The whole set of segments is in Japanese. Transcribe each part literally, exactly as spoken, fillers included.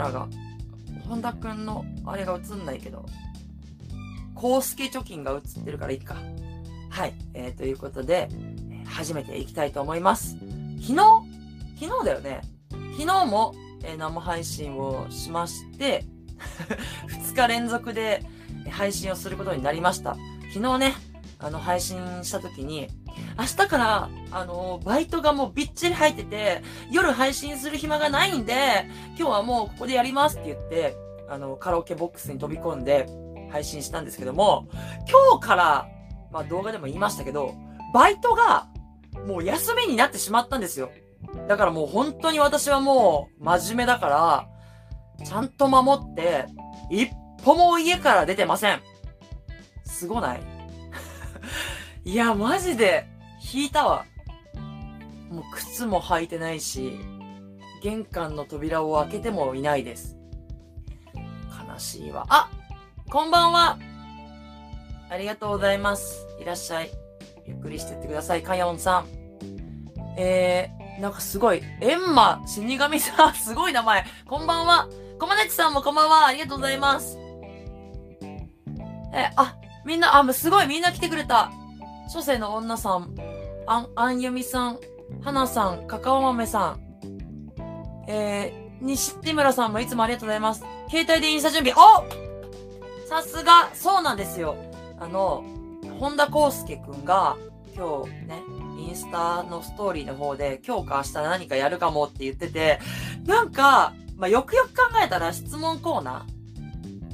らが本田くんのあれが映んないけど公助貯金が映ってるからいいか。はい、えー、ということで始めていきたいと思います。昨日昨日だよね。昨日も生配信をしましてふつか連続で配信をすることになりました。昨日ね、あの配信した時に明日からあのバイトがもうびっちり入ってて夜配信する暇がないんで今日はもうここでやりますって言ってあのカラオケボックスに飛び込んで配信したんですけども、今日から、まあ、動画でも言いましたけどバイトがもう休みになってしまったんですよ。だからもう本当に私はもう真面目だからちゃんと守って一歩も家から出てません。すごない？いやマジで引いたわ。もう靴も履いてないし玄関の扉を開けてもいないです。悲しいわ。あ、こんばんは、ありがとうございます。いらっしゃい。ゆっくりしてってください。かよんさん、えーなんかすごい。エンマ、死神さん、すごい名前。こんばんは。こまねちさんもこんばんは。ありがとうございます。え、あ、みんな、あ、すごい。みんな来てくれた。初世の女さん、あん、あんゆみさん、はなさん、かかお豆さん、えー、西村さんもいつもありがとうございます。携帯でインスタ準備。お！さすが、そうなんですよ。あの、本田康介くんが、今日ね、インスタのストーリーの方で今日か明日何かやるかもって言ってて、なんか、まあ、よくよく考えたら質問コーナ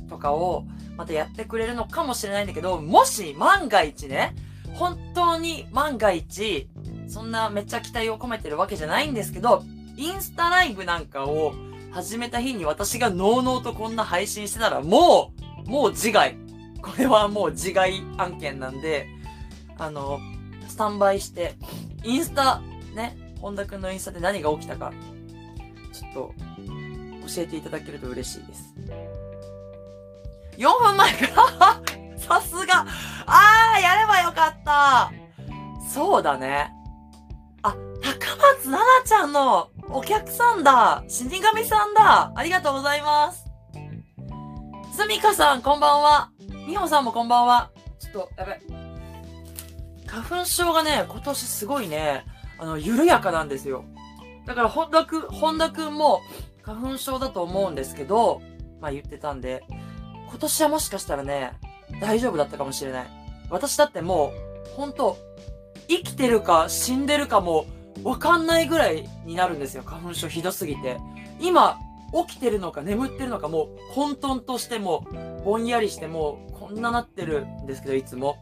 ーとかをまたやってくれるのかもしれないんだけど、もし万が一ね、本当に万が一、そんなめっちゃ期待を込めてるわけじゃないんですけど、インスタライブなんかを始めた日に私がノーノーとこんな配信してたらもう、もう自害。これはもう自害案件なんで、あの、スタンバイして、インスタ、ね、本田くんのインスタで何が起きたか、ちょっと、教えていただけると嬉しいです。よんぷんまえからさすが、あー、やればよかった。そうだね。あ、高松奈々ちゃんのお客さんだ。死神さんだ。ありがとうございます。すみかさん、こんばんは。みほさんもこんばんは。ちょっと、やべ。花粉症がね、今年すごいね、あの、緩やかなんですよ。だから、本田くん、本田くんも花粉症だと思うんですけど、まあ言ってたんで、今年はもしかしたらね、大丈夫だったかもしれない。私だってもう、ほんと、生きてるか死んでるかもわかんないぐらいになるんですよ。花粉症ひどすぎて。今、起きてるのか眠ってるのかもう、混沌としても、ぼんやりしても、こんななってるんですけど、いつも。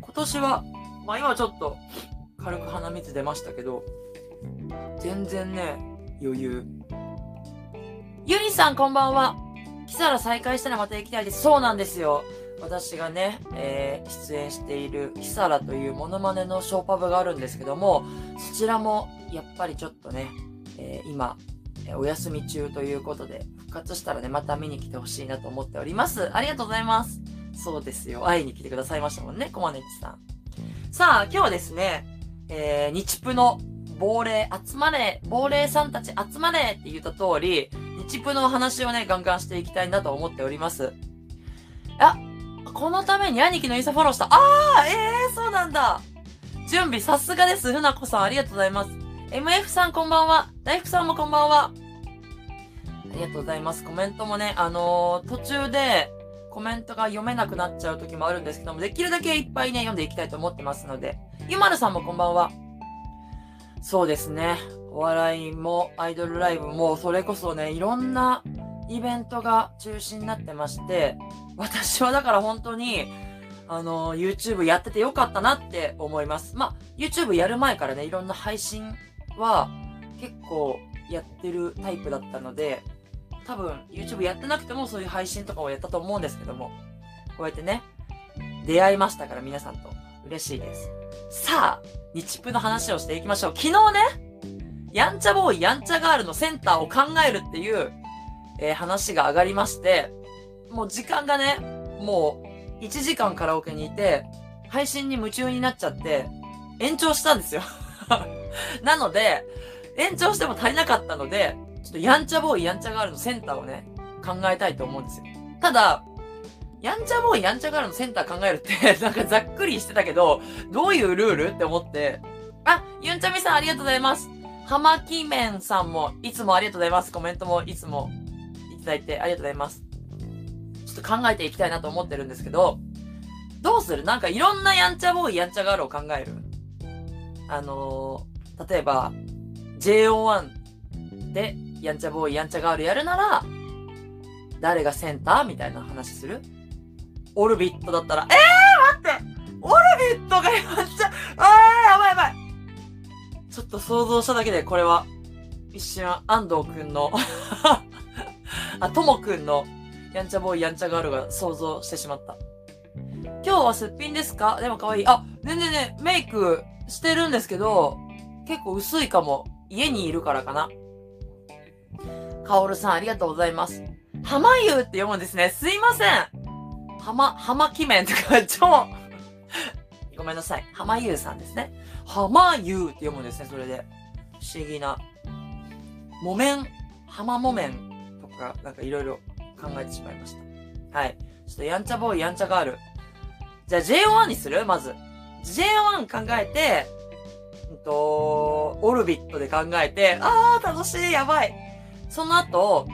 今年は、まあ今ちょっと軽く鼻水出ましたけど、全然ね、余裕。ゆりさんこんばんは。キサラ再開したらまた行きたいです。そうなんですよ。私がね、えー、出演しているキサラというモノマネのショーパブがあるんですけども、そちらもやっぱりちょっとね、えー、今、お休み中ということで、復活したらね、また見に来てほしいなと思っております。ありがとうございます。そうですよ。会いに来てくださいましたもんね、コマネチさん。さあ、今日はですね、えー、日プの亡霊集まれ、亡霊さんたち集まれって言った通り、日プのお話をね、ガンガンしていきたいなと思っております。あ、このために兄貴のインスタフォローした。あー、えー、そうなんだ。準備さすがです。ふなこさん、ありがとうございます。エムエフ さん、こんばんは。大福さんもこんばんは。ありがとうございます。コメントもね、あのー、途中で、コメントが読めなくなっちゃう時もあるんですけども、できるだけいっぱいね、読んでいきたいと思ってますので。ゆまるさんもこんばんは。そうですね。お笑いもアイドルライブも、それこそね、いろんなイベントが中止になってまして、私はだから本当に、あの、YouTube やっててよかったなって思います。まあ、YouTube やる前からね、いろんな配信は結構やってるタイプだったので、多分 YouTube やってなくてもそういう配信とかをやったと思うんですけども、こうやってね、出会いましたから皆さんと嬉しいです。さあ、日プの話をしていきましょう。昨日ね、やんちゃボーイ、やんちゃガールのセンターを考えるっていう、えー、話が上がりまして、もう時間がね、もういちじかんカラオケにいて、配信に夢中になっちゃって、延長したんですよ。なので、延長しても足りなかったので、ちょっとやんちゃボーイやんちゃガールのセンターをね考えたいと思うんですよ。ただやんちゃボーイやんちゃガールのセンター考えるってなんかざっくりしてたけど、どういうルールって思って、あ、ゆんちゃみさんありがとうございます。はまきめんさんもいつもありがとうございます。コメントもいつもいただいてありがとうございます。ちょっと考えていきたいなと思ってるんですけど、どうする？なんかいろんなやんちゃボーイやんちゃガールを考える。あのー、例えば ジェイオーワン でやんちゃボーイやんちゃガールやるなら誰がセンターみたいな話する？オルビットだったら、えー待って、オルビットがやんちゃ、あーやばいやばい、ちょっと想像しただけでこれは一瞬安藤くんのあ、ともくんのやんちゃボーイやんちゃガールが想像してしまった。今日はすっぴんですか？でも可愛い。あ、全然ね、メイクしてるんですけど結構薄いかも。家にいるからかな。カオルさんありがとうございます。ハマユーって読むんですね。すいません。ハマ、ハマキメンとか超ごめんなさい。ハマユーさんですね。ハマユーって読むんですね。それで不思議な木綿、ハマ木綿とかなんかいろいろ考えてしまいました。はい。ちょっとやんちゃボーイやんちゃガール。じゃあ ジェイオーワン にする？まず ジェイオーワン 考えて、うんとオルビットで考えて、あー楽しいやばい。その後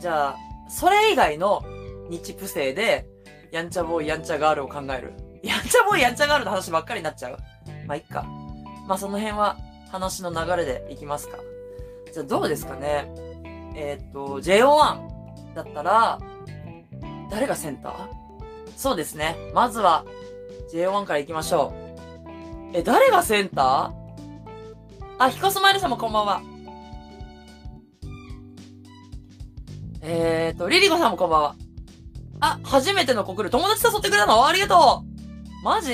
じゃあそれ以外の日プセイでやんちゃボーイやんちゃガールを考える。やんちゃボーイやんちゃガールの話ばっかりになっちゃう。まあいっか。まあその辺は話の流れでいきますか。じゃあどうですかね。えっと ジェイオーワン だったら誰がセンター？そうですね。まずは ジェイオーワン から行きましょう。え、誰がセンター？あ、ひこすまえるさんもこんばんは。えーと、りりこさんもこんばんは。あ、初めての告る。友達誘ってくれたの？ありがとう。マジ？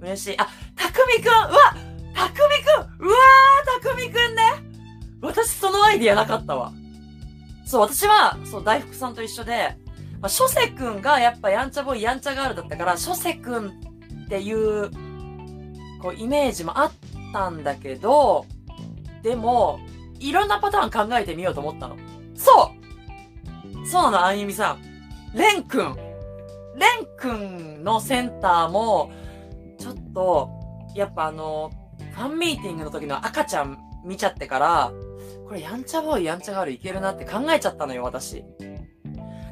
嬉しい。あ、たくみくん。うわ、たくみくん。うわー、たくみくんね。私そのアイディアなかったわ。そう、私は、そう、大福さんと一緒で、まあ、ショセくんがやっぱやんちゃボーイやんちゃガールだったから、ショセくんっていう、こう、イメージもあったんだけど、でも、いろんなパターン考えてみようと思ったの。そうそうなの、あゆみさん。レンくん。レンくんのセンターも、ちょっと、やっぱあの、ファンミーティングの時の赤ちゃん見ちゃってから、これやんちゃボーイやんちゃガールいけるなって考えちゃったのよ、私。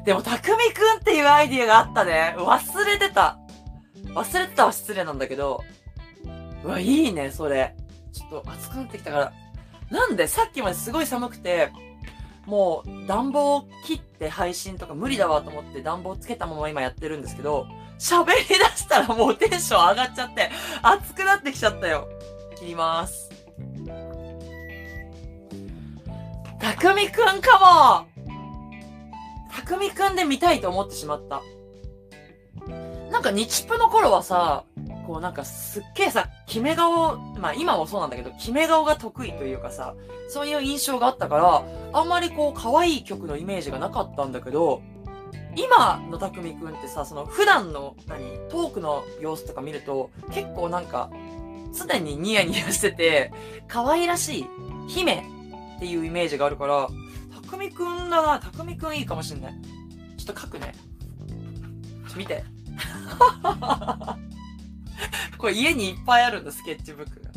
でも、たくみくんっていうアイディアがあったね。忘れてた。忘れてたは失礼なんだけど。うわ、いいね、それ。ちょっと暑くなってきたから。なんで、さっきまですごい寒くて、もう暖房を切って配信とか無理だわと思って暖房つけたまま今やってるんですけど、喋り出したらもうテンション上がっちゃって、暑くなってきちゃったよ。切ります。たくみくんかも！たくみくんで見たいと思ってしまった。なんか日プの頃はさ、こうなんかすっげえさ、決め顔、まあ今もそうなんだけど、決め顔が得意というかさ、そういう印象があったから、あんまりこう可愛い曲のイメージがなかったんだけど、今のたくみくんってさ、その普段の何、トークの様子とか見ると、結構なんか、常にニヤニヤしてて、可愛らしい、姫っていうイメージがあるから、たくみくんだな。たくみくんいいかもしんない。ちょっと書くね。ちょっと見て。これ家にいっぱいあるんだ、スケッチブックが。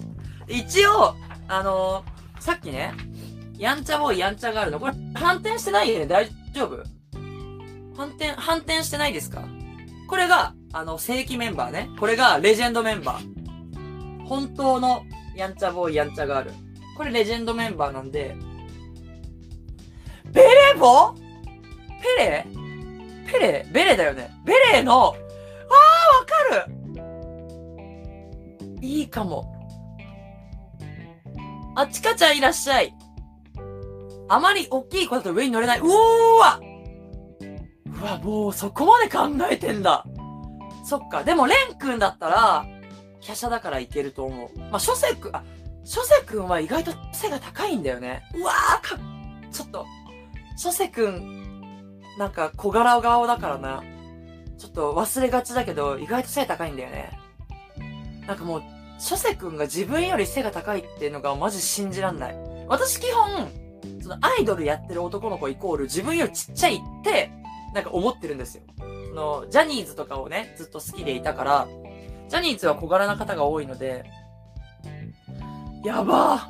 一応、あのー、さっきね、やんちゃボーイ、やんちゃガールの、これ、反転してないよね。大丈夫？反転、反転してないですか？これが、あの、正規メンバーね。これが、レジェンドメンバー。本当の、やんちゃボーイ、やんちゃガール。これ、レジェンドメンバーなんで、ベレボ？ペレ？ペレ？ベレだよね。ベレの、あー、わかる！いいかも。あ、ちかちゃんいらっしゃい。あまり大きい子だと上に乗れない。うーわ！うわ、もうそこまで考えてんだ。そっか。でも、レンくんだったら、華奢だからいけると思う。まあ、ショセくん、あ、ショセくんは意外と背が高いんだよね。うわー、かっ、ちょっと。ショセくん、なんか小柄顔だからな。ちょっと忘れがちだけど、意外と背高いんだよね。なんかもう、ショセくんが自分より背が高いっていうのがマジ信じらんない。私基本、そのアイドルやってる男の子イコール自分よりちっちゃいってなんか思ってるんですよ。そのジャニーズとかをねずっと好きでいたから、ジャニーズは小柄な方が多いので、やばー、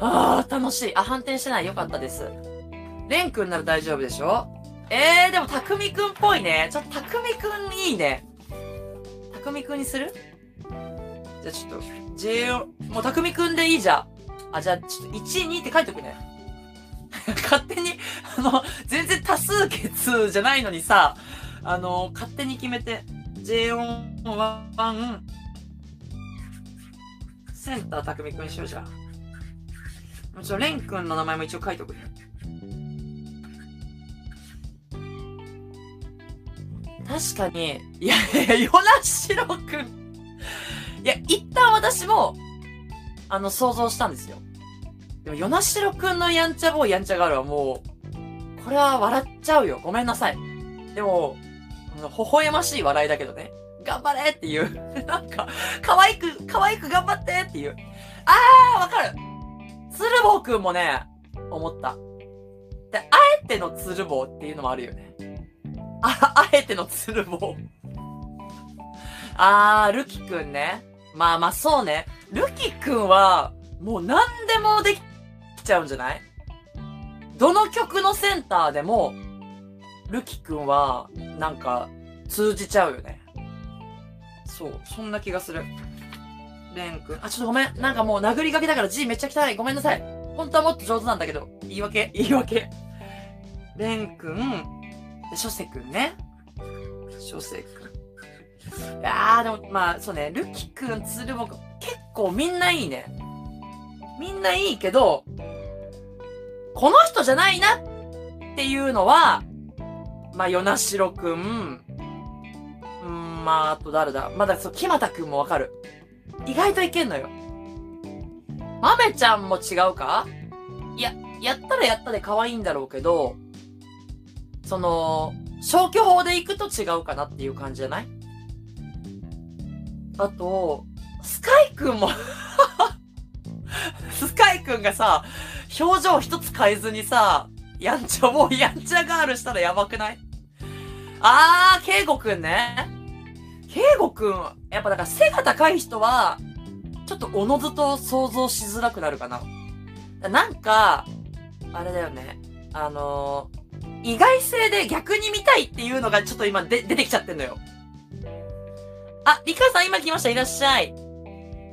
あー楽しい。あ、反転してない、よかったです。レン君なら大丈夫でしょ。えー、でもたくみくんっぽいね。ちょっとたくみくんいいね。たくみくんにする？じゃあちょっと ジェイオーワン もうたくみくんでいいじゃん。あ、じゃあちょっといち、にって書いとくね。勝手にあの全然多数決じゃないのにさ、あの勝手に決めて ジェイオーワン センターたくみくんにしようじゃん。もちろんレンくんの名前も一応書いとくね。確かに、いやいや、よなしろくん。いや、一旦私も、あの、想像したんですよ。でも、よなしろくんのやんちゃボーイ、やんちゃガールはもう、これは笑っちゃうよ。ごめんなさい。でも、微笑ましい笑いだけどね。頑張れっていう。なんか、可愛く、可愛く頑張ってっていう。あー、わかる。つるぼうくんもね、思った。で、あえてのつるぼうっていうのもあるよね。あ、あえてのつるぼう。あー、るきくんね。まあまあそうね。るきくんは、もう何でもできちゃうんじゃない？どの曲のセンターでも、るきくんは、なんか、通じちゃうよね。そう、そんな気がする。れんくん。あ、ちょっとごめん。なんかもう殴りかけだから字めっちゃ汚い。ごめんなさい。本当はもっと上手なんだけど。言い訳、言い訳。れんくん。で、しょせくんね。しょせくん。いやー、でも、まあ、そうね、るきくん、つるぼくん、結構みんないいね。みんないいけど、この人じゃないなっていうのは、まあ、よなしろくん、うん、まあ、あと誰だ。まだ、そう、きまたくんもわかる。意外といけんのよ。まめちゃんも違うか？いや、やったらやったで可愛いんだろうけど、その、消去法でいくと違うかなっていう感じじゃない？あと、スカイくんも、スカイくんがさ、表情一つ変えずにさ、やんちゃ、もうやんちゃガールしたらやばくない？あー、ケイゴくんね。ケイゴくん、やっぱだから背が高い人は、ちょっとおのずと想像しづらくなるかな。なんか、あれだよね。あのー、意外性で逆に見たいっていうのがちょっと今で出てきちゃってんのよ。あ、リカさん今来ました。いらっしゃい。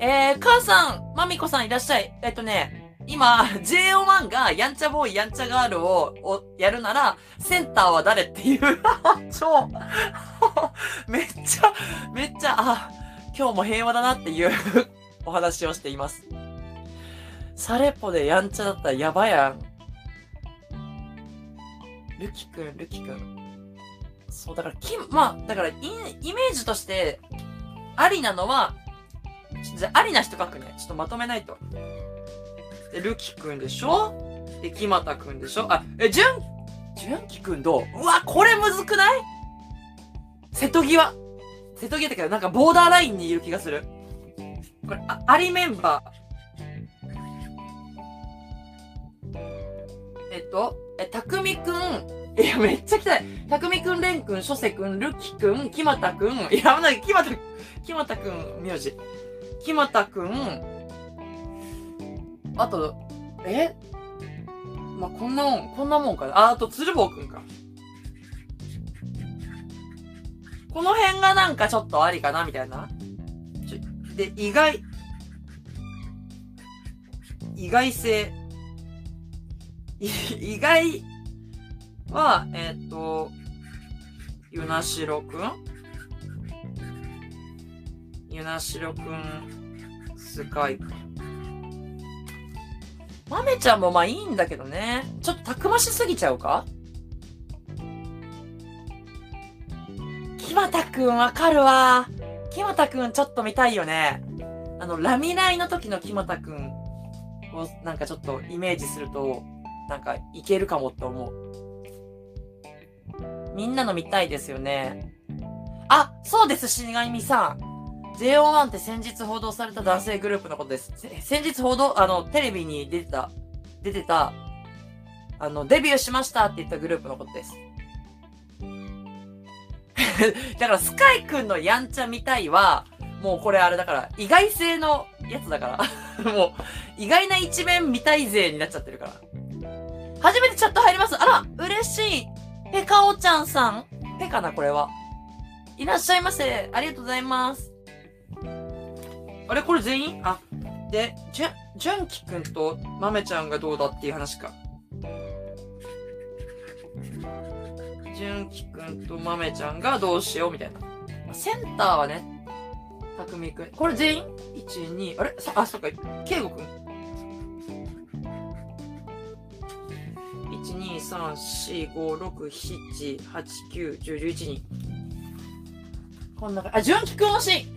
えー、母さん、マミコさんいらっしゃい。えっとね、今、ジェイオーワン がやんちゃボーイ、やんちゃガールを、をやるなら、センターは誰っていう。超めっちゃ、めっちゃ、あ、今日も平和だなっていうお話をしています。サレポでやんちゃだったらやばやん。るきくん、るきくん。そう、だから、き、まあ、だからイ、イメージとして、ありなのは、じゃあ、ありな人書くね。ちょっとまとめないと。で、るきくんでしょ？で、きまたくんでしょ？あ、え、じゅん、じゅんきくんどう？うわ、これむずくない？瀬戸際。瀬戸際だけど、なんかボーダーラインにいる気がする。これ、あ、ありメンバー。えっと、え、たくみくん、いや、めっちゃ汚い。たくみくん、れんくん、しょせくん、るきくん、きまたくん、いや、きまた、きまたくん、名字。きまたくん、あと、えまあ、こんなもん、こんなもんかな。あ、あと、つるぼうくんか。この辺がなんかちょっとありかな、みたいな。ちょで、意外、意外性。意外は、えっと、ゆなしろくんゆなしろくん、スカイくん。まめちゃんもまあいいんだけどね。ちょっとたくましすぎちゃうか？きまたくんわかるわ。きまたくんちょっと見たいよね。あの、ラミライの時のきまたくんをなんかちょっとイメージすると、なんか、いけるかもって思う。みんなの見たいですよね。あ、そうです、死神さん。ジェイオーワン って先日報道された男性グループのことです。先日報道、あの、テレビに出てた、出てた、あの、デビューしましたって言ったグループのことです。だから、スカイくんのやんちゃみたいは、もうこれあれだから、意外性のやつだから。もう、意外な一面見たい勢になっちゃってるから。初めてチャット入ります。あら、嬉しい。ペカオちゃんさん。ペかな、これは。いらっしゃいませ。ありがとうございます。あれ、これ全員？あ、で、じゅ、じゅんきくんとまめちゃんがどうだっていう話か。じゅんきくんとまめちゃんがどうしようみたいな。センターはね、たくみくん。これ全員 ?いち、に、あれさ、あ、そっか、けいごくん。いち、に、さん、よん、ご、ろく、なな、はち、きゅう、じゅう、じゅういち、に。こんな感じ。あ、じゅんきくん推しい。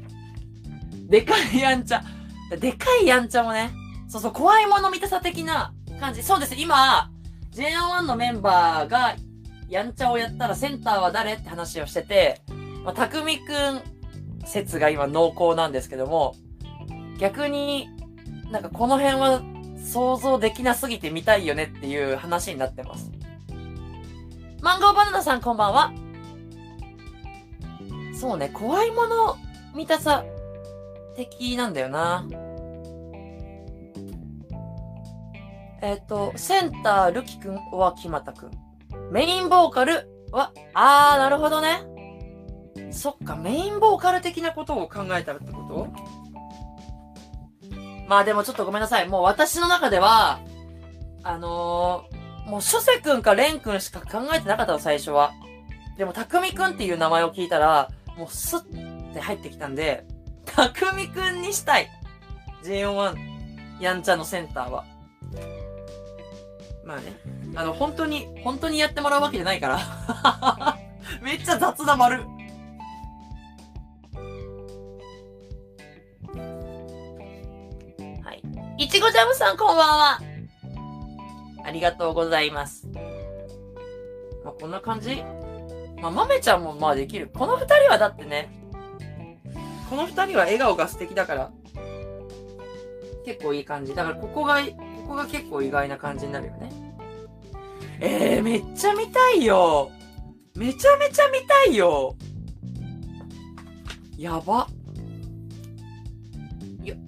でかいやんちゃ。でかいやんちゃもね。そうそう、怖いもの見たさ的な感じ。そうです。今、ジェイオーワン のメンバーがやんちゃをやったらセンターは誰って話をしてて、まあ、たくみくん説が今濃厚なんですけども、逆になんかこの辺は想像できなすぎて見たいよねっていう話になってます。マンゴーバナナさんこんばんは。そうね、怖いもの見たさ的なんだよな。えっと、センター、ルキくんは木又くん。メインボーカルは、あー、なるほどね。そっか、メインボーカル的なことを考えたらってこと？まあでもちょっとごめんなさい。もう私の中では、あのー、もう諸瀬くんかレンくんしか考えてなかったの、最初は。でも、たくみくんっていう名前を聞いたら、もうスッって入ってきたんで、たくみくんにしたい。ジェイオーワン、やんちゃのセンターは。まあね、あの、本当に、本当にやってもらうわけじゃないから。めっちゃ雑な丸。はい。いちごジャムさん、こんばんは。ありがとうございます。まあ、こんな感じ。まあ、まめちゃんもまあできる。この二人はだってね、この二人は笑顔が素敵だから、結構いい感じ。だから、ここが、ここが結構意外な感じになるよね。えー、めっちゃ見たいよ。めちゃめちゃ見たいよ。やば。よっ。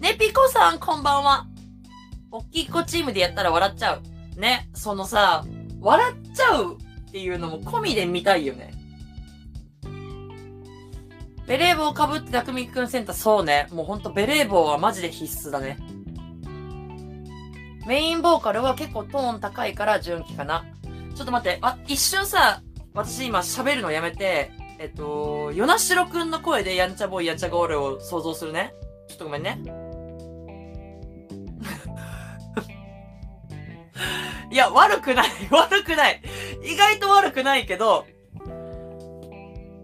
ねぴこさん、こんばんは。おっきい子チームでやったら笑っちゃう。ね、そのさ、笑っちゃうっていうのも込みで見たいよね。ベレー帽かぶってたくみくんセンター、そうね。もうほんとベレー帽はマジで必須だね。メインボーカルは結構トーン高いから純喜かな。ちょっと待って、あ、一瞬さ、私今喋るのやめて、えっと、よなしろくんの声でやんちゃボーイ、やんちゃゴールを想像するね。ちょっとごめんね。いや、悪くない。悪くない。意外と悪くないけど、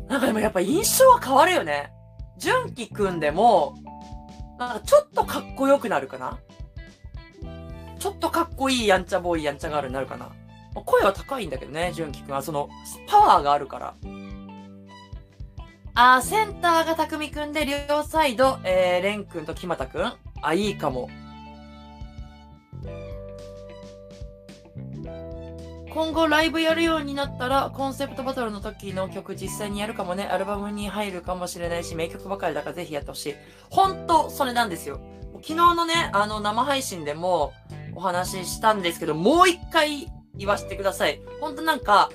なんかでもやっぱ印象は変わるよね。純喜くんでも、なんかちょっとかっこよくなるかな。ちょっとかっこいいやんちゃボーイ、やんちゃガールになるかな。声は高いんだけどね、純喜くんは。その、パワーがあるから。あー、センターがたくみくんで、両サイド、えー、れんくんときまたくん。あ、いいかも。今後ライブやるようになったら、コンセプトバトルの時の曲実際にやるかもね。アルバムに入るかもしれないし、名曲ばかりだからぜひやってほしい。ほんと、それなんですよ。昨日のね、あの、生配信でも、お話ししたんですけど、もう一回言わせてください。ほんとなんか、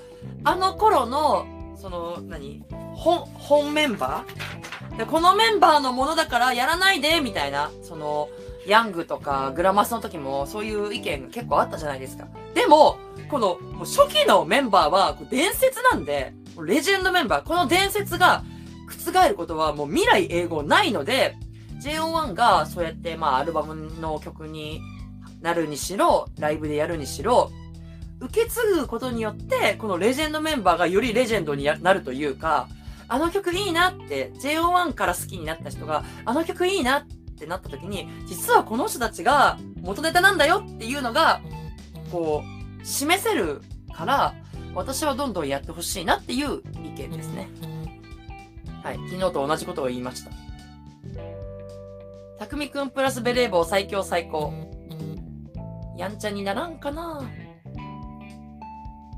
あの頃の、その、何？本、本メンバーでこのメンバーのものだからやらないで、みたいな、その、ヤングとかグラマスの時もそういう意見が結構あったじゃないですか。でも、この、もう初期のメンバーは伝説なんで、レジェンドメンバー、この伝説が覆ることはもう未来永劫ないので、ジェイオーワン がそうやって、まあ、アルバムの曲に、なるにしろ、ライブでやるにしろ、受け継ぐことによって、このレジェンドメンバーがよりレジェンドになるというか、あの曲いいなって、ジェイオーワン から好きになった人が、あの曲いいなってなった時に、実はこの人たちが元ネタなんだよっていうのが、こう、示せるから、私はどんどんやってほしいなっていう意見ですね。はい。昨日と同じことを言いました。たくみくんプラスベレー帽最強最高。やんちゃにならんかな。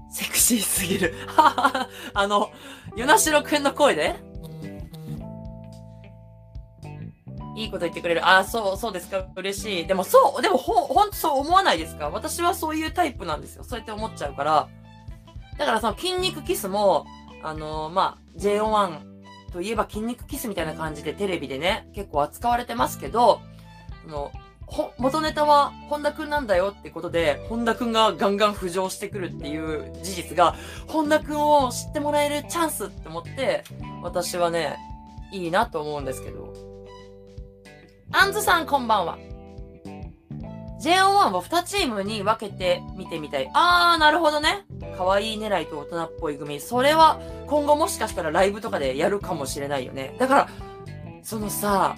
セクシーすぎる。あの、与那城くんの声でいいこと言ってくれる。ああ、そう、そうですか。嬉しい。でも、そう、でも、ほ、ほんとそう思わないですか？私はそういうタイプなんですよ。そうやって思っちゃうから。だから、その、筋肉キスも、あのー、まあ、ジェイオーワン といえば筋肉キスみたいな感じでテレビでね、結構扱われてますけど、あの、ほ、元ネタは本田くんなんだよってことで、本田くんがガンガン浮上してくるっていう事実が、本田くんを知ってもらえるチャンスって思って、私はね、いいなと思うんですけど。アンズさんこんばんは。ジェイオーワン をにチームに分けて見てみたい。あー、なるほどね。可愛い狙いと大人っぽい組。それは今後もしかしたらライブとかでやるかもしれないよね。だから、そのさ、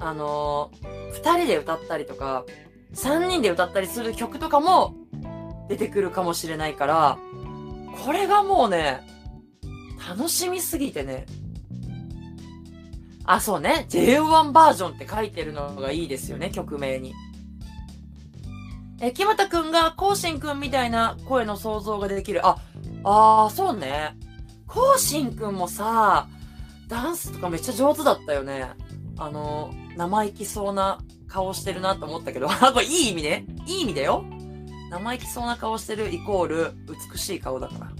あのー、ふたりで歌ったりとか、さんにんで歌ったりする曲とかも出てくるかもしれないから、これがもうね、楽しみすぎてね。あ、そうね。ジェイオーワン バージョンって書いてるのがいいですよね、曲名に。え、木俣くんが、こうしんくんみたいな声の想像ができる。あ、あー、そうね。こうしんくんもさ、ダンスとかめっちゃ上手だったよね。あの、生意気そうな顔してるなと思ったけど、あ、これいい意味ね。いい意味だよ。生意気そうな顔してるイコール、美しい顔だから。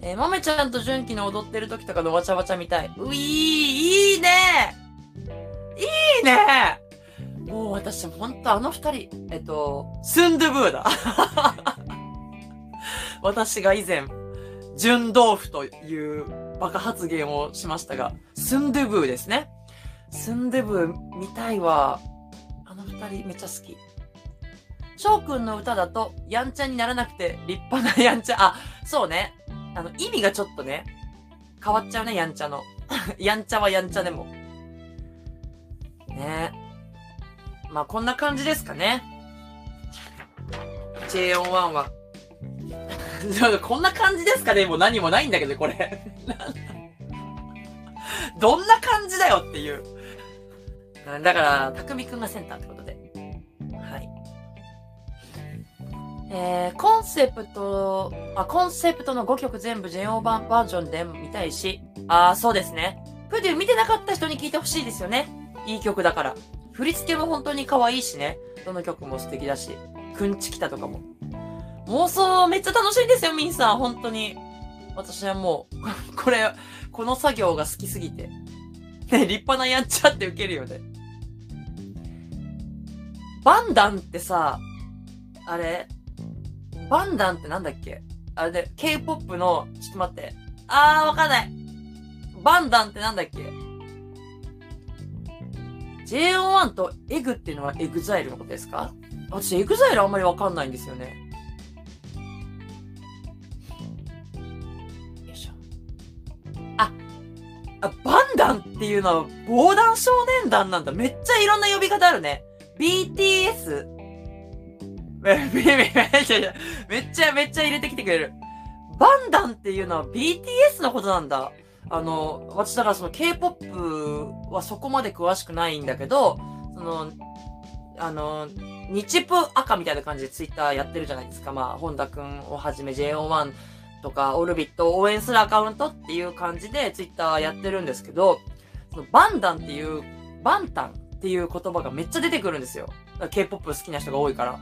えー、まめちゃんとじゅんきの踊ってる時とかのわちゃわちゃみたい。ういい、いいねいいね。もう私ほんとあの二人、えっと、スンドゥブーだ。私が以前、純豆腐というバカ発言をしましたが、スンドゥブーですね。スンドゥブーみたいわ。あの二人めっちゃ好き。翔くんの歌だと、やんちゃにならなくて立派なやんちゃ、あ、そうね。あの、意味がちょっとね、変わっちゃうね、やんちゃの。やんちゃはやんちゃでも。ねえ。まあ、こんな感じですかね。ジェイオーワン は。こんな感じですかね、もう何もないんだけど、これ。どんな感じだよっていう。だから、たくみくんがセンターってことで。えー、コンセプト、あ、コンセプトのごきょく全部 ジェイオーワン バージョンで見たいし、あー、そうですね。プデュー見てなかった人に聞いてほしいですよね。いい曲だから。振り付けも本当に可愛いしね。どの曲も素敵だし。くんちきたとかも。妄想めっちゃ楽しいんですよ、みんさん。本当に。私はもう、これ、この作業が好きすぎて。ね、立派なやっちゃってウケるよね。バンダンってさ、あれ、バンダンってなんだっけ？あれで、ケーポップ の、ちょっと待って。あー、わかんない。バンダンってなんだっけ？ ジェイオーワン とエグっていうのは エグザイル のことですか？私、エグザイル あんまりわかんないんですよね。よいしょ。あ、あ、バンダンっていうのは防弾少年団なんだ。めっちゃいろんな呼び方あるね。ビーティーエス。めっちゃめっちゃ入れてきてくれる。バンダンっていうのは ビーティーエス のことなんだ。あの、私だからその ケーポップ はそこまで詳しくないんだけど、その、あの、日プ赤みたいな感じで ツイッター やってるじゃないですか。まあ、本田くんをはじめ ジェイオーワン とかオルビットを応援するアカウントっていう感じで ツイッター やってるんですけど、そのバンダンっていう、バンタンっていう言葉がめっちゃ出てくるんですよ。ケーポップ 好きな人が多いから。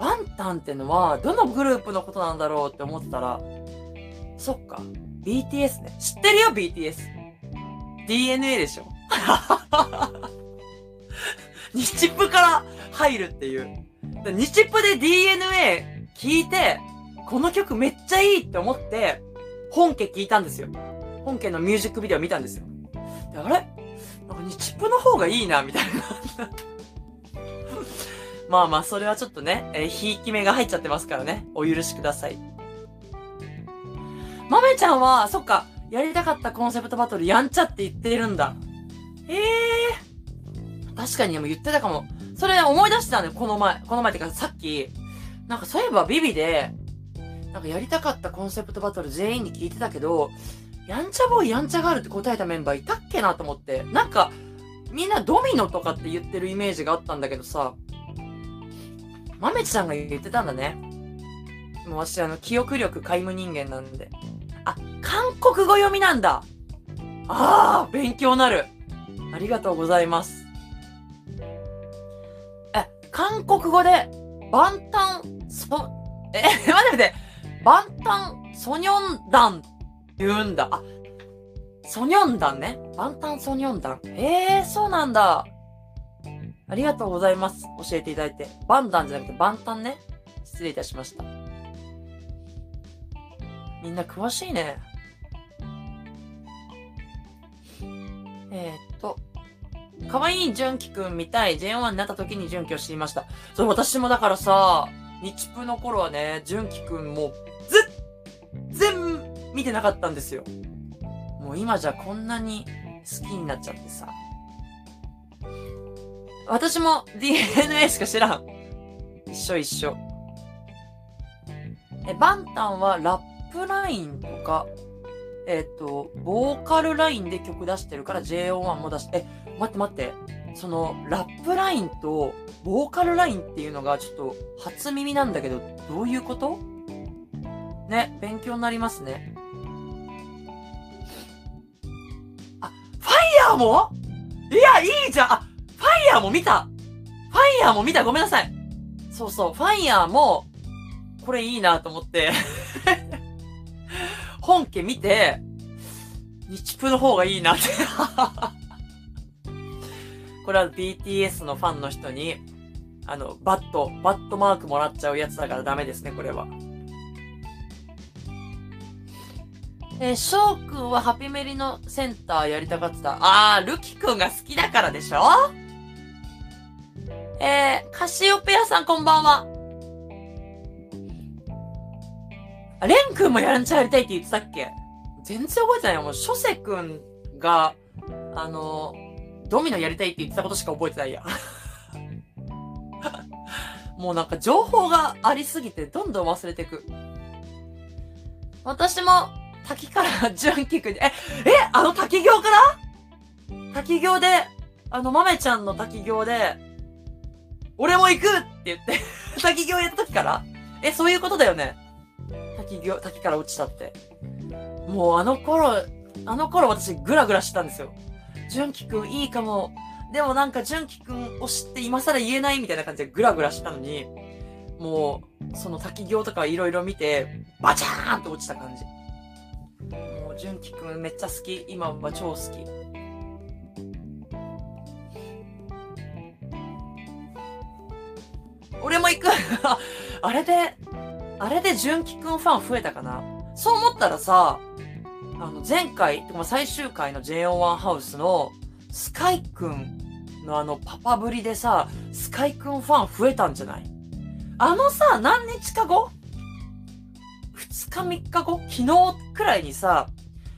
バンタンってのは、どのグループのことなんだろうって思ってたら、そっか、ビーティーエス ね。知ってるよ、ビーティーエス。ディーエヌエー でしょ。日プから入るっていう。日プで ディーエヌエー 聞いて、この曲めっちゃいいって思って、本家聞いたんですよ。本家のミュージックビデオ見たんですよ。で、あれ？なんか日プの方がいいな、みたいな。まあまあ、それはちょっとね、えー、ひいき目が入っちゃってますからね。お許しください。まめちゃんは、そっか、やりたかったコンセプトバトル、やんちゃって言ってるんだ。えー。確かに、でも言ってたかも。それ思い出してたんだよ、この前。この前ってか、さっき、なんかそういえばビビで、なんかやりたかったコンセプトバトル全員に聞いてたけど、やんちゃボーイ、やんちゃガールって答えたメンバーいたっけなと思って。なんか、みんなドミノとかって言ってるイメージがあったんだけどさ、豆ちゃんが言ってたんだね。もう私、あの、記憶力皆無人間なんで。あ、韓国語読みなんだ。ああ、勉強なる。ありがとうございます。え、韓国語で、万端、そ、え、待って待って、万端、ソニョンダン、言うんだ。あ、ソニョンダンね。万端ソニョンダン。ええー、そうなんだ。ありがとうございます。教えていただいて。バンダンじゃなくてバンタンね。失礼いたしました。みんな詳しいね。えー、っと、かわいい純喜くんみたい。ジェイオーワン になった時に純喜を知りました。そう、私もだからさ、日プの頃はね、純喜くんもう、ずっ、全見てなかったんですよ。もう今じゃこんなに好きになっちゃってさ。私も ディーエヌエー しか知らん。一緒一緒。え、バンタンはラップラインとか、えっと、ボーカルラインで曲出してるから ジェイオーワン も出して、え、待って待って。その、ラップラインとボーカルラインっていうのがちょっと初耳なんだけど、どういうこと？ね、勉強になりますね。あ、ファイヤーも？いや、いいじゃん。あ、ファイヤーも見たファイヤーも見たごめんなさいそうそう、ファイヤーも、これいいなと思って、本家見て、日プの方がいいなって。これは ビーティーエス のファンの人に、あの、バット、バットマークもらっちゃうやつだからダメですね、これは。えー、ショウくんはハピメリのセンターやりたかってた。あー、ルキくんが好きだからでしょ？えー、カシオペアさんこんばんは。あ、レンくんもやらんちゃやりたいって言ってたっけ？全然覚えてないよ。もう、ショセくんが、あの、ドミノやりたいって言ってたことしか覚えてないや。もうなんか情報がありすぎて、どんどん忘れてく。私も、滝から純喜くんに、え、え、あの滝行から滝行で、あの、豆ちゃんの滝行で、俺も行くって言って、滝行やった時からえ、そういうことだよね。滝行、滝から落ちたって。もうあの頃、あの頃私グラグラしてたんですよ。純喜くんいいかも。でもなんか純喜くんを知って今更言えないみたいな感じでグラグラしてたのに、もう、その滝行とかいろいろ見て、バチャーンって落ちた感じ。もう純喜くんめっちゃ好き。今は超好き。俺も行くあれで、あれで純喜くんファン増えたかな。そう思ったらさ、あの前回、最終回の ジェイオーワン ハウスのスカイくんのあのパパぶりでさ、スカイくんファン増えたんじゃない？あのさ、何日か後？ふつかみっかご昨日くらいにさ、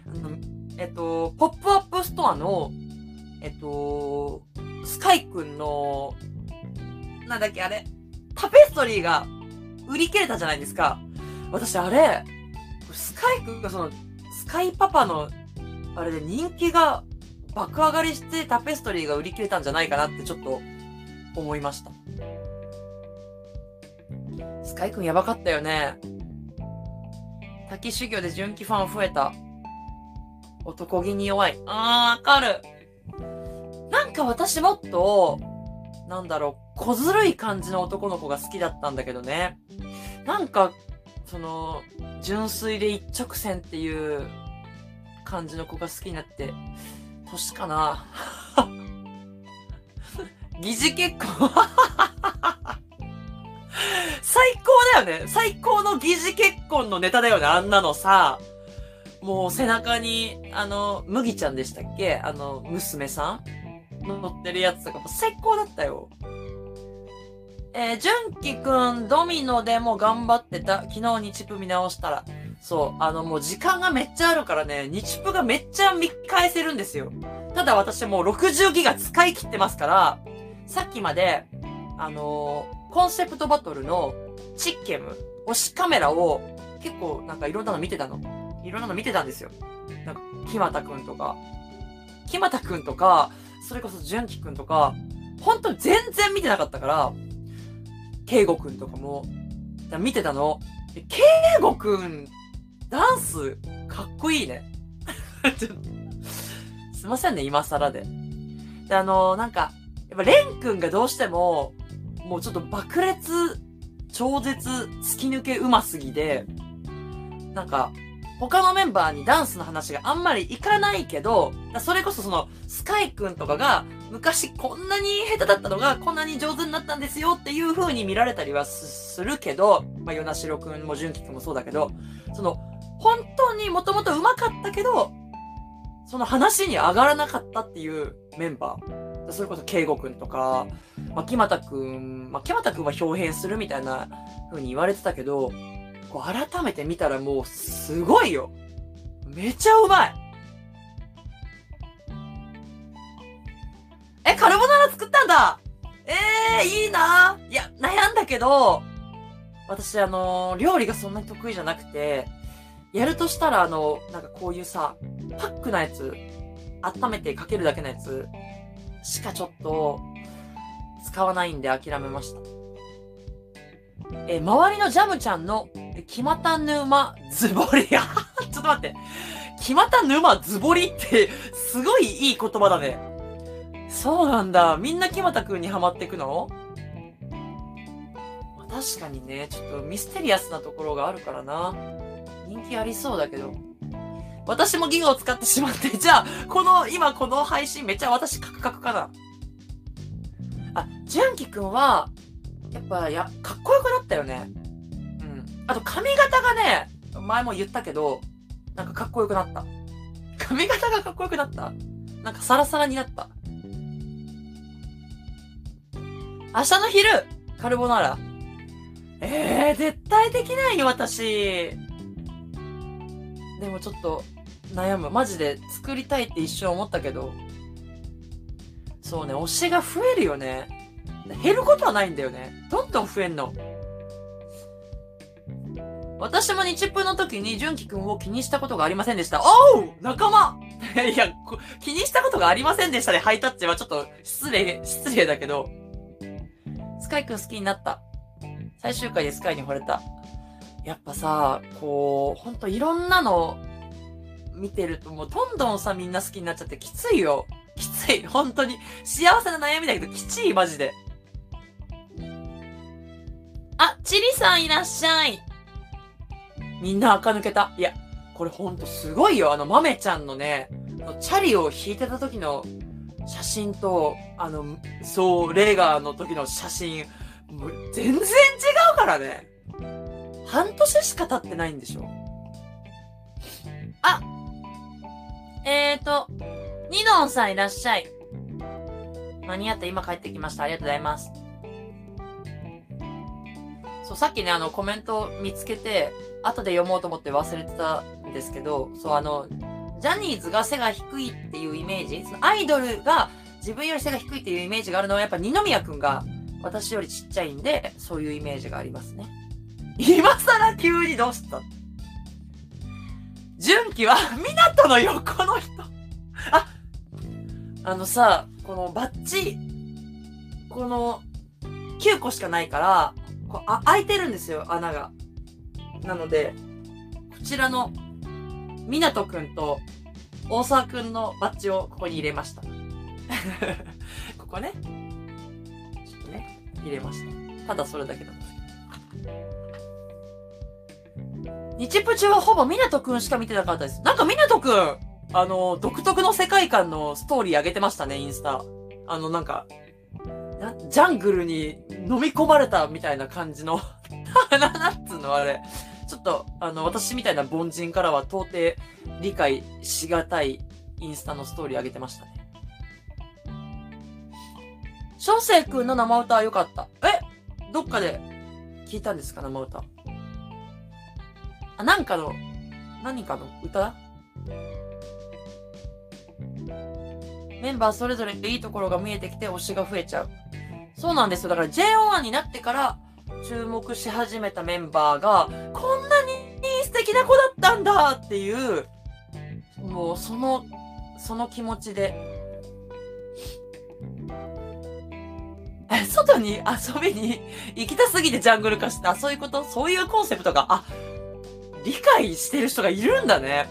あの、えっと、ポップアップストアの、えっと、スカイくんの、なんだっけあれ、タペストリーが売り切れたじゃないですか。私あれ、スカイくんがその、スカイパパの、あれで人気が爆上がりしてタペストリーが売り切れたんじゃないかなってちょっと思いました。スカイくんやばかったよね。滝修行で純喜ファン増えた。男気に弱い。あー、わかる。なんか私もっと、なんだろう、小ずるい感じの男の子が好きだったんだけどね。なんか、その、純粋で一直線っていう感じの子が好きになって、年かな。疑似結婚最高だよね。最高の疑似結婚のネタだよね。あんなのさ、もう背中に、あの、麦ちゃんでしたっけ？あの、娘さん乗ってるやつとか、もう最高だったよ。えー、純喜くん、ドミノでも頑張ってた。昨日日プ見直したら。そう、あの、もう時間がめっちゃあるからね、日プがめっちゃ見返せるんですよ。ただ私もうろくじゅうギガ使い切ってますから、さっきまで、あのー、コンセプトバトルのチッケム、推しカメラを結構なんかいろんなの見てたの。いろんなの見てたんですよ。なんか、木又くんとか、木又くんとか、それこそ純喜くんとか、ほんと全然見てなかったから、圭吾くんとかも見てたの。圭吾くんダンスかっこいいねちょっとすいませんね、今更で。で、あのー、なんかやっぱ蓮くんがどうしてももうちょっと爆裂超絶突き抜けうますぎで、なんか他のメンバーにダンスの話があんまりいかないけど、それこそそのスカイくんとかが昔こんなに下手だったのがこんなに上手になったんですよっていう風に見られたりはするけど、まあ与那城くんも純喜くんもそうだけど、その本当にもともと上手かったけどその話に上がらなかったっていうメンバー、それこそ圭吾くんとか、まあ木俣くん、まあ木俣くんは豹変するみたいな風に言われてたけど、改めて見たらもうすごいよ。めちゃうまい。え、カルボナーラ作ったんだ。えー、いいな。いや、悩んだけど、私あのー、料理がそんなに得意じゃなくて、やるとしたらあのなんかこういうさパックなやつ、温めてかけるだけのやつしかちょっと使わないんで諦めました。え、周りのジャムちゃんの木俣沼ズボリちょっと待って、木俣沼ズボリってすごいいい言葉だね。そうなんだ、みんな木俣くんにハマっていくの。確かにね、ちょっとミステリアスなところがあるからな、人気ありそうだけど。私もギガを使ってしまって、じゃあこの今この配信めっちゃ私カクカクかなあ。純喜くんはやっぱやかっこよくなったよね。あと髪型がね、前も言ったけど、なんかかっこよくなった。髪型がかっこよくなった。なんかサラサラになった。明日の昼、カルボナーラ。えー、絶対できないよ、私。でもちょっと悩む。マジで作りたいって一瞬思ったけど。そうね、推しが増えるよね。減ることはないんだよね。どんどん増えんの。私も日プの時に純喜くんを気にしたことがありませんでした。おう仲間いや、気にしたことがありませんでしたね。ハイタッチはちょっと失礼、失礼だけど。スカイくん好きになった。最終回でスカイに惚れた。やっぱさ、こう、ほんといろんなの見てるともうどんどんさみんな好きになっちゃってきついよ。きつい。ほんとに。幸せな悩みだけどきちい、マジで。あ、チリさんいらっしゃい。みんな垢抜けた。いや、これほんとすごいよ。あの、まめちゃんのね、チャリを引いてた時の写真と、あの、そう、レーガーの時の写真、もう全然違うからね。半年しか経ってないんでしょ。あ、えーと、ニノンさんいらっしゃい。間に合って今帰ってきました。ありがとうございます。そう、さっきね、あの、コメント見つけて、後で読もうと思って忘れてたんですけど、そう、あの、ジャニーズが背が低いっていうイメージ、そのアイドルが自分より背が低いっていうイメージがあるのは、やっぱ二宮くんが私よりちっちゃいんで、そういうイメージがありますね。今更急にどうした？純喜は、港の横の人。あ、あのさ、このバッチ、このきゅうこしかないから、こうあ開いてるんですよ、穴が。なので、こちらの、みなとくんと、大沢くんのバッジをここに入れました。ここね。ちょっとね、入れました。ただそれだけなんですけど。日プ中はほぼみなとくんしか見てなかったです。なんかみなとくん、あの、独特の世界観のストーリー上げてましたね、インスタ。あの、なんか、なジャングルに飲み込まれたみたいな感じの、なんつうのあれ。ちょっと、あの、私みたいな凡人からは到底理解しがたいインスタのストーリー上げてましたね。小生くんの生歌は良かった。え？どっかで聞いたんですか、生歌。あ、なんかの、何かの歌？メンバーそれぞれいいところが見えてきて推しが増えちゃう。そうなんですよ。だから ジェイオーワン になってから注目し始めたメンバーがこんなに素敵な子だったんだっていう、もうそのその気持ちで外に遊びに行きたすぎてジャングル化した、そういうこと、そういうコンセプトが、あ、理解してる人がいるんだね。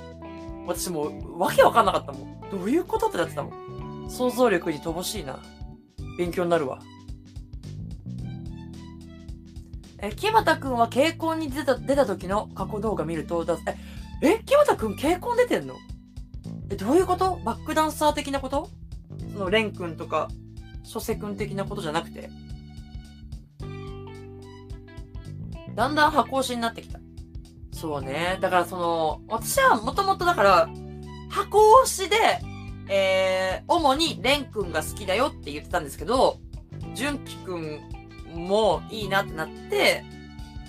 私もうわけわかんなかったもん。どういうことってなってたもん。想像力に乏しいな。勉強になるわ。え、木俣くんはケーコンに出た、出た時の過去動画見ると、だ、え、え、木俣くんケーコン出てんの？え、どういうこと？バックダンサー的なこと？その、蓮くんとか、初世くん的なことじゃなくて。だんだん箱推しになってきた。そうね。だからその、私はもともとだから、箱推しで、えー、主に蓮くんが好きだよって言ってたんですけど、純喜くんもいいなってなって、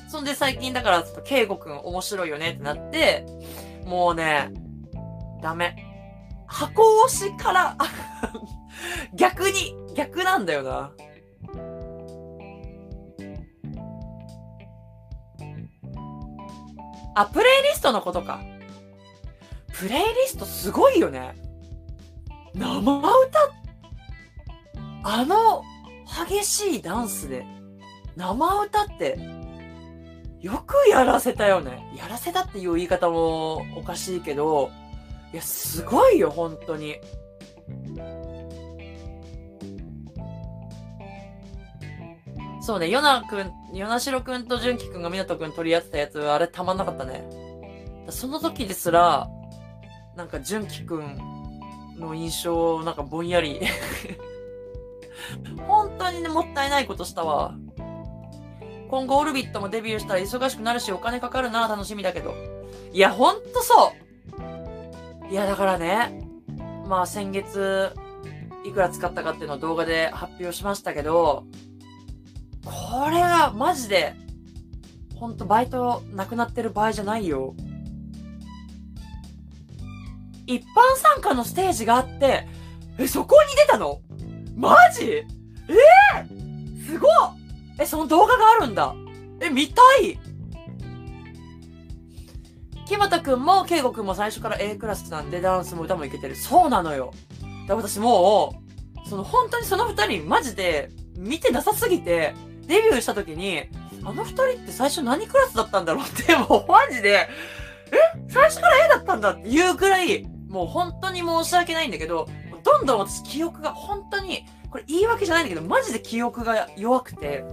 そんで最近だから、ちょっと圭吾くん面白いよねってなって、もうね、ダメ。箱推しから、逆に、逆なんだよな。あ、プレイリストのことか。プレイリストすごいよね。生歌、あの激しいダンスで生歌ってよくやらせたよね。やらせたっていう言い方もおかしいけど、いや、すごいよ、本当に。そうね、ヨナくん、ヨナシロくんとジュンキくんがミナトくん取り合ってたやつ、あれたまんなかったね。その時ですら、なんかジュンキくんの印象、なんかぼんやり。本当にね、もったいないことしたわ。今後オルビットもデビューしたら忙しくなるし、お金かかるな、楽しみだけど。いや、ほんとそう。いや、だからね、まあ先月、いくら使ったかっていうのを動画で発表しましたけど、これがマジで、ほんとバイトなくなってる場合じゃないよ。一般参加のステージがあって、え、そこに出たの？マジ？えー、すごっ！え、その動画があるんだ。え、見たい！木俣くんも圭吾くんも最初から エー クラスなんでダンスも歌もいけてる。そうなのよ。だから私もう、その本当にその二人マジで見てなさすぎて、デビューした時に、あの二人って最初何クラスだったんだろうって、もうマジで、え？最初から エー だったんだっていうくらい、もう本当に申し訳ないんだけど、どんどん私記憶が本当に、これ言い訳じゃないんだけど、マジで記憶が弱くて。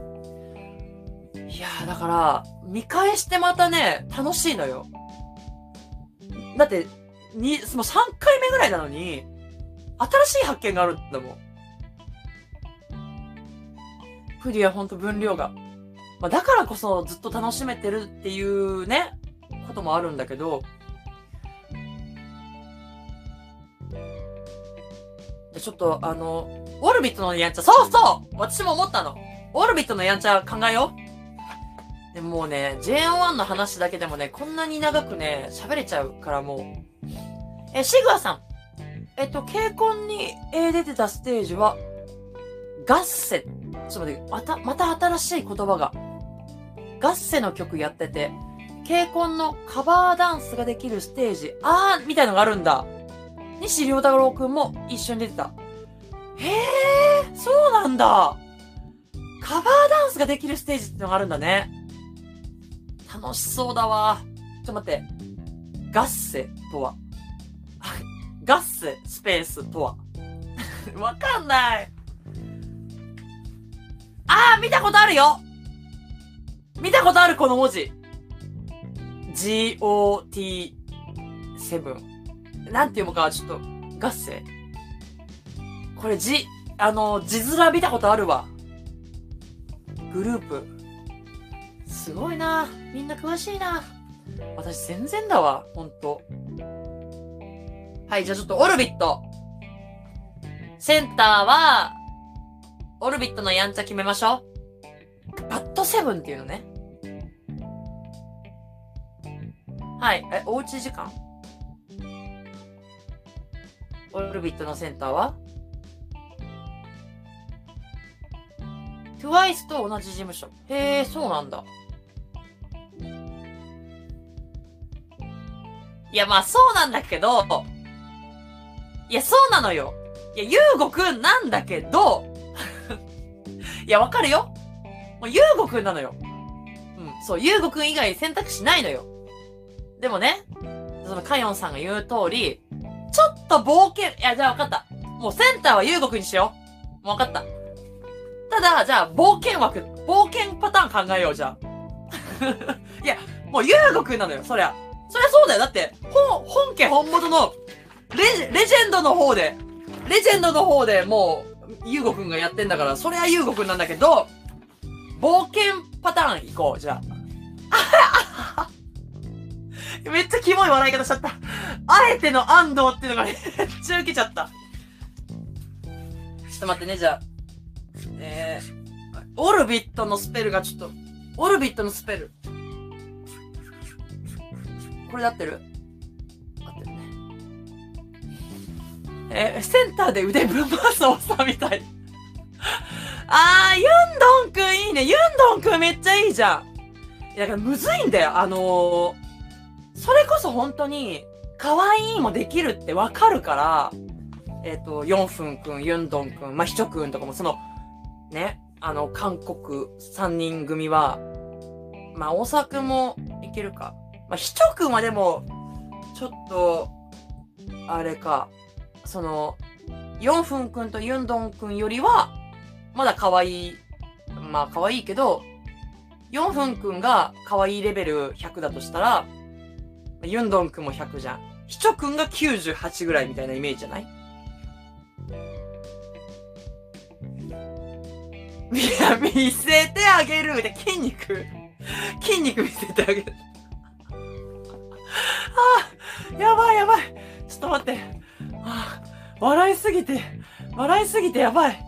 いやーだから、見返してまたね、楽しいのよ。だって、に、もうさんかいめぐらいなのに、新しい発見があるんだもん。プリはほんと分量が。まあ、だからこそずっと楽しめてるっていうね、こともあるんだけど。ちょっとあの、オルビットのやんちゃ、そうそう私も思ったの。オルビットのやんちゃ考えよう。でももうね、ジェイオーワン の話だけでもね、こんなに長くね、喋れちゃうからもう。え、シグアさん。えっと、ケーコンに出てたステージは、ガッセ。ちょっと待って、また、また新しい言葉が。ガッセの曲やってて、ケーコンのカバーダンスができるステージ、あーみたいのがあるんだ。西良太郎くんも一緒に出てた。へー、そうなんだ。カバーダンスができるステージってのがあるんだね。楽しそうだわ。ちょっと待って。ガッセとは。ガッセスペースとは。わかんない。あー、見たことあるよ！見たことある、この文字。ジー オー ティー セブン。なんて読むか、ちょっと、ガッセ。これ、字、あの、字面見たことあるわ。グループ。すごいな。みんな詳しいな。私、全然だわ。ほんと。はい、じゃあちょっと、オルビット。センターは、オルビットのやんちゃ決めましょう。ゴットセブンっていうのね。はい。え、おうち時間？オルビットのセンターは？トゥワイス と同じ事務所。へえ、そうなんだ。いや、まあそうなんだけど、いや、そうなのよ。いや、ゆうごくんなんだけど、いや、わかるよ。もう、ゆうごくんなのよ。うん、そう、ゆうごくん以外選択肢ないのよ。でもね、その、かよんさんが言う通り、ちょっと冒険、いや、じゃあわかった。もうセンターはゆうごくんにしよう。もうわかった。ただ、じゃあ、冒険枠、冒険パターン考えよう、じゃあ。いや、もうゆうごくんなのよ、そりゃ。そりゃそうだよ。だって、本、本家本元の、レ、レジェンドの方で、レジェンドの方でもう、ゆうごくんがやってんだから、そりゃゆうごくんなんだけど、冒険パターン行こう、じゃあ。めっちゃキモい笑い方しちゃった。あえての安藤っていうのがめっちゃウケちゃった。ちょっと待ってね、じゃあ。えー、オルビットのスペルがちょっと、オルビットのスペル。これで合ってる？合ってるね。えー、センターで腕ぶん回すおっさんみたい。あー、ユンドンくんいいね。ユンドンくんめっちゃいいじゃん。いや、だからむずいんだよ。あのー、それこそ本当に、可愛いもできるってわかるから、えっと、ヨンフンくん、ユンドンくん、まあ、ヒチョくんとかもその、ね、あの、韓国さんにん組は、まあ、大阪もいけるか。まあ、ヒチョくんはでも、ちょっと、あれか、その、ヨンフンくんとユンドンくんよりは、まだ可愛い、まあ、可愛いけど、ヨンフンくんが可愛いレベルひゃくだとしたら、ユンドンくんもひゃくじゃん。ヒチョくんがきゅうじゅうはちぐらいみたいなイメージじゃない？いや、見せてあげるみたいな。筋肉。筋肉見せてあげる。ああ、やばいやばい。ちょっと待って。ああ、笑いすぎて、笑いすぎてやばい。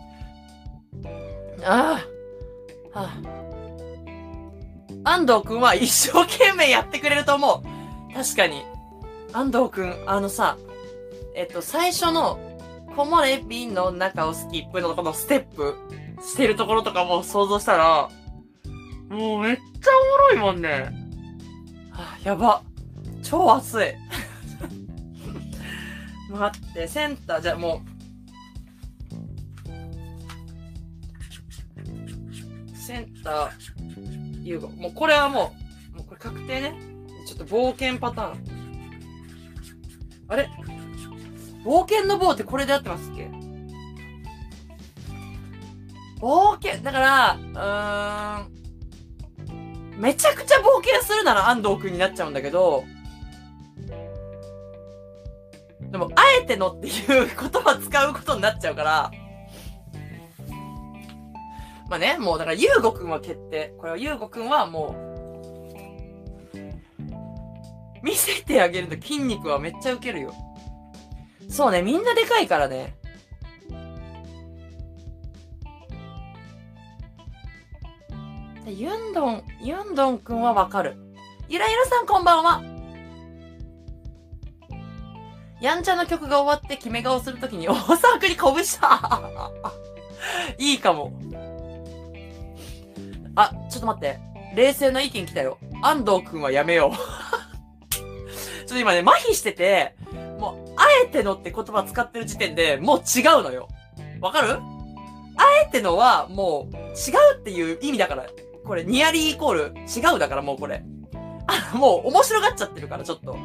ああ、ああ。安藤くんは一生懸命やってくれると思う。確かに。安藤くん、あのさ、えっと、最初の、木漏れ日の中をスキップのこのステップしてるところとかも想像したら、もうめっちゃおもろいもんね。はあ、やば。超熱い。待って、センター、じゃあもう。センター、ゆうご。もうこれはもう、もうこれ確定ね。ちょっと冒険パターン。あれ？冒険の棒ってこれで合ってますっけ？冒険、だから、うーん。めちゃくちゃ冒険するなら安藤くんになっちゃうんだけど、でも、あえてのっていう言葉使うことになっちゃうから、まあね、もうだから、ゆうごくんは決定。これはゆうごくんはもう、見せてあげると筋肉はめっちゃウケるよ。そうね、みんなでかいからね。ユンドン、ユンドンくんはわかる。ゆらゆらさんこんばんは。やんちゃの曲が終わって決め顔するときに大沢くんに拳した。いいかも。あ、ちょっと待って。冷静な意見来たよ。安藤くんはやめよう。ちょっと今ね、麻痺してて、もう、あえてのって言葉使ってる時点で、もう違うのよ。わかる？あえてのは、もう、違うっていう意味だから。これ、ニアリーイコール、違うだからもうこれ。あ、もう、面白がっちゃってるから、ちょっと。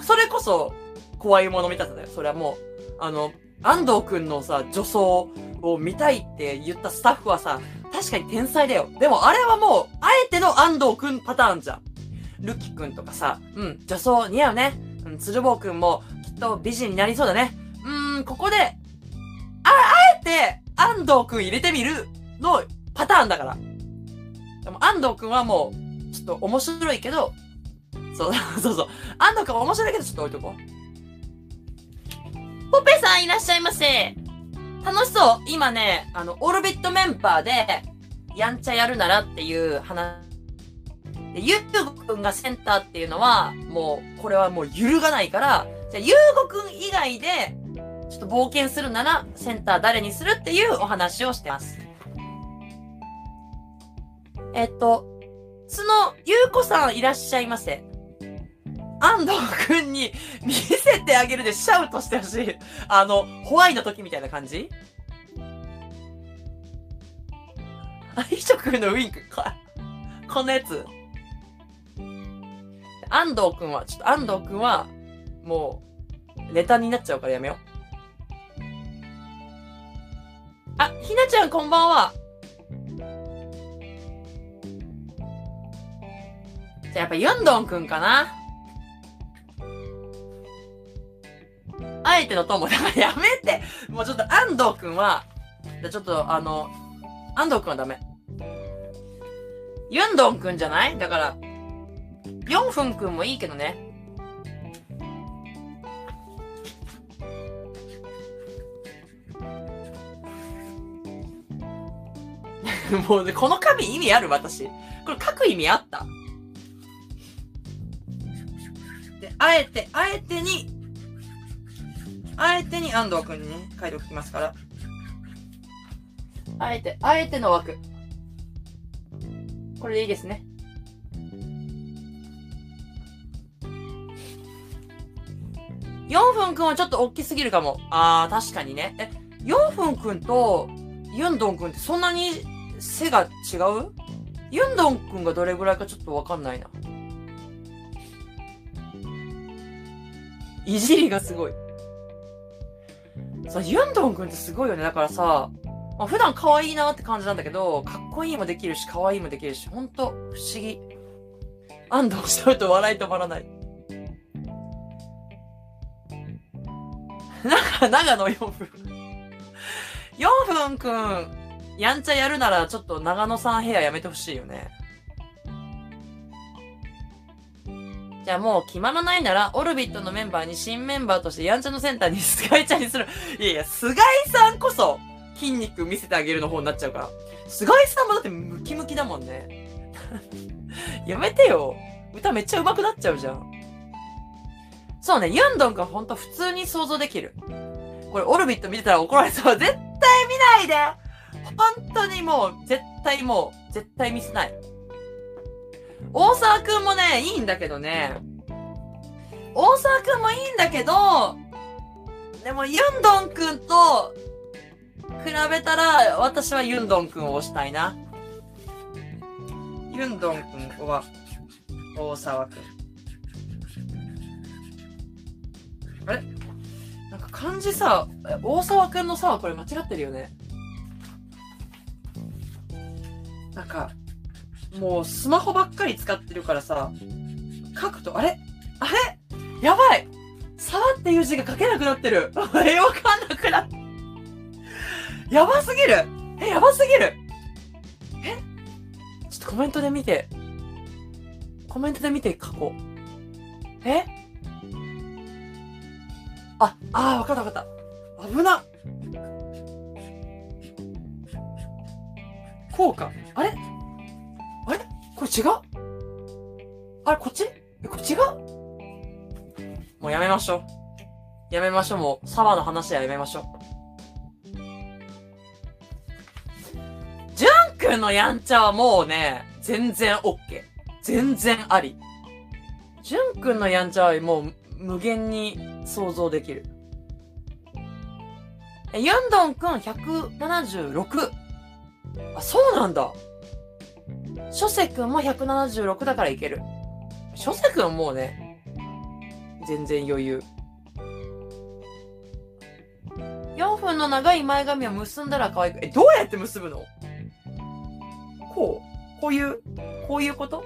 それこそ、怖いもの見たさだよ。それはもう、あの、安藤くんのさ、女装を見たいって言ったスタッフはさ、確かに天才だよ。でも、あれはもう、あえての安藤くんパターンじゃん。ルキくんとかさ、うん、女装似合うね。うん、鶴房くんもきっと美人になりそうだね。うーん、ここで、あ、あえて、安藤くん入れてみるのパターンだから。でも安藤くんはもう、ちょっと面白いけど、そう、そうそう。安藤くんは面白いけど、ちょっと置いとこう。ポペさんいらっしゃいませ。楽しそう。今ね、あの、オルビットメンバーで、やんちゃやるならっていう話。で、ゆうごくんがセンターっていうのは、もう、これはもう揺るがないから、じゃあ、ゆうごくん以外で、ちょっと冒険するなら、センター誰にするっていうお話をしてます。えっと、その、ゆうこさんいらっしゃいませ。安藤くんに見せてあげるでシャウトしてほしい。あの、ホワイの時みたいな感じ？あ、ひしょくんのウィンク、こ、このやつ。安藤くんは、ちょっと安藤くんは、もう、ネタになっちゃうからやめよう。あ、ひなちゃんこんばんは。じゃあやっぱユンドンくんかな。あえての友だからやめて。もうちょっと安藤くんは、じゃちょっとあの、安藤くんはダメ。ユンドンくんじゃない？だから、ヨンフンくんもいいけどね。もうね、この紙意味ある？私。これ書く意味あった？で、あえて、あえてに、あえてに安藤くんにね、書いておきますから。あえて、あえての枠。これでいいですね。よんぷんくんはちょっと大きすぎるかも。あー、確かにね。え、よんぷんくんとユンドンくんってそんなに背が違う？ユンドンくんがどれぐらいかちょっとわかんないな。いじりがすごい。そう、ユンドンくんってすごいよね。だからさ、まあ、普段可愛いなって感じなんだけど、かっこいいもできるし、可愛いもできるし、ほんと不思議。安藤しちゃうと笑い止まらない。なんか、長野よんぷん。よんぷんくん。やんちゃやるならちょっと長野さんヘアやめてほしいよね。じゃあもう決まらないなら、オルビットのメンバーに新メンバーとしてやんちゃのセンターに菅井ちゃんにする。いやいや、菅井さんこそ筋肉見せてあげるの方になっちゃうから。菅井さんもだってムキムキだもんね。やめてよ。歌めっちゃ上手くなっちゃうじゃん。そうね、ユンドンがほんと普通に想像できる。これオルビット見てたら怒られそう。絶対見ないで本当にもう、絶対もう、絶対見せない。大沢くんもね、いいんだけどね。大沢くんもいいんだけど、でもユンドンくんと比べたら、私はユンドンくんを推したいな。ユンドンくんは、大沢くん。あれ？なんか漢字さ、大沢くんのさはこれ間違ってるよね。なんか、もうスマホばっかり使ってるからさ、書くと、あれあれやばい沢っていう字が書けなくなってる。あれわかんなくなって。やばすぎるえ、やばすぎるえちょっとコメントで見て、コメントで見て書こう。えあ、あー、わかったわかった。危なっこうか。あれあれこれ違うあれこっちえ、こっちがもうやめましょう。やめましょう。もう、サワーの話はやめましょう。ジュンくんのやんちゃはもうね、全然 OK。全然あり。ジュンくんのやんちゃはもう無限に想像できる。え、ユンドンくんひゃくななじゅうろく。あ、そうなんだ。書瀬くんもひゃくななじゅうろくだからいける。書瀬くんもうね、全然余裕。よんぷんの長い前髪を結んだら可愛く。え、どうやって結ぶの？こう？こういう、こういうこと？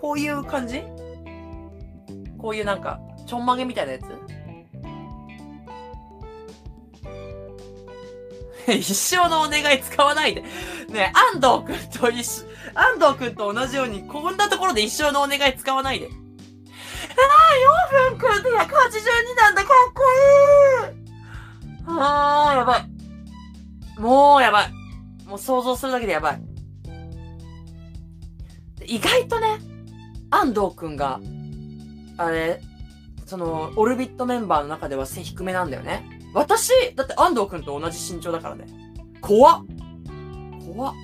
こういう感じ？こういうなんか、ちょんまげみたいなやつ？一生のお願い使わないで。ねえ、安藤くんと一緒、安藤くんと同じように、こんなところで一生のお願い使わないで。ああ、よんぷんくんってひゃくはちじゅうになんだ、かっこいい。ああ、やばい。もうやばい。もう想像するだけでやばい。意外とね、安藤くんが、あれ、その、オルビットメンバーの中では背低めなんだよね。私、だって安藤くんと同じ身長だからね。怖っ。怖っ。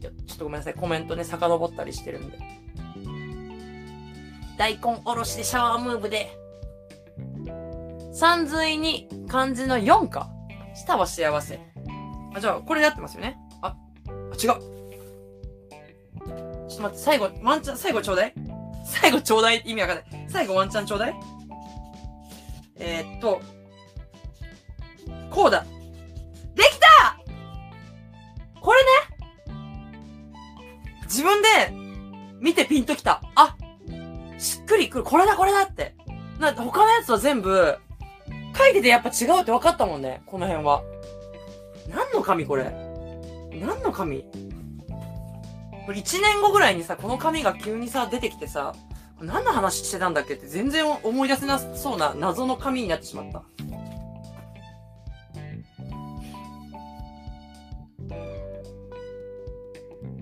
いや、ちょっとごめんなさい。コメントね、遡ったりしてるんで。大根おろしでシャワームーブで。さんずいに漢字のよんか。舌は幸せ。あ、じゃあ、これやってますよね。あ、あ違う。ちょっと待って、最後、ワンチャン、最後ちょうだい最後ちょうだいって意味わかんない。最後ワンチャンちょうだい。えー、っと、こうだ。できた！これね！自分で見てピンときた。あ、しっくりくる。これだ、これだって。なんか他のやつは全部、書いててやっぱ違うって分かったもんね。この辺は。何の紙これ？何の紙？これいちねんごぐらいにさ、この紙が急にさ、出てきてさ、何の話してたんだっけって全然思い出せなそうな謎の紙になってしまった。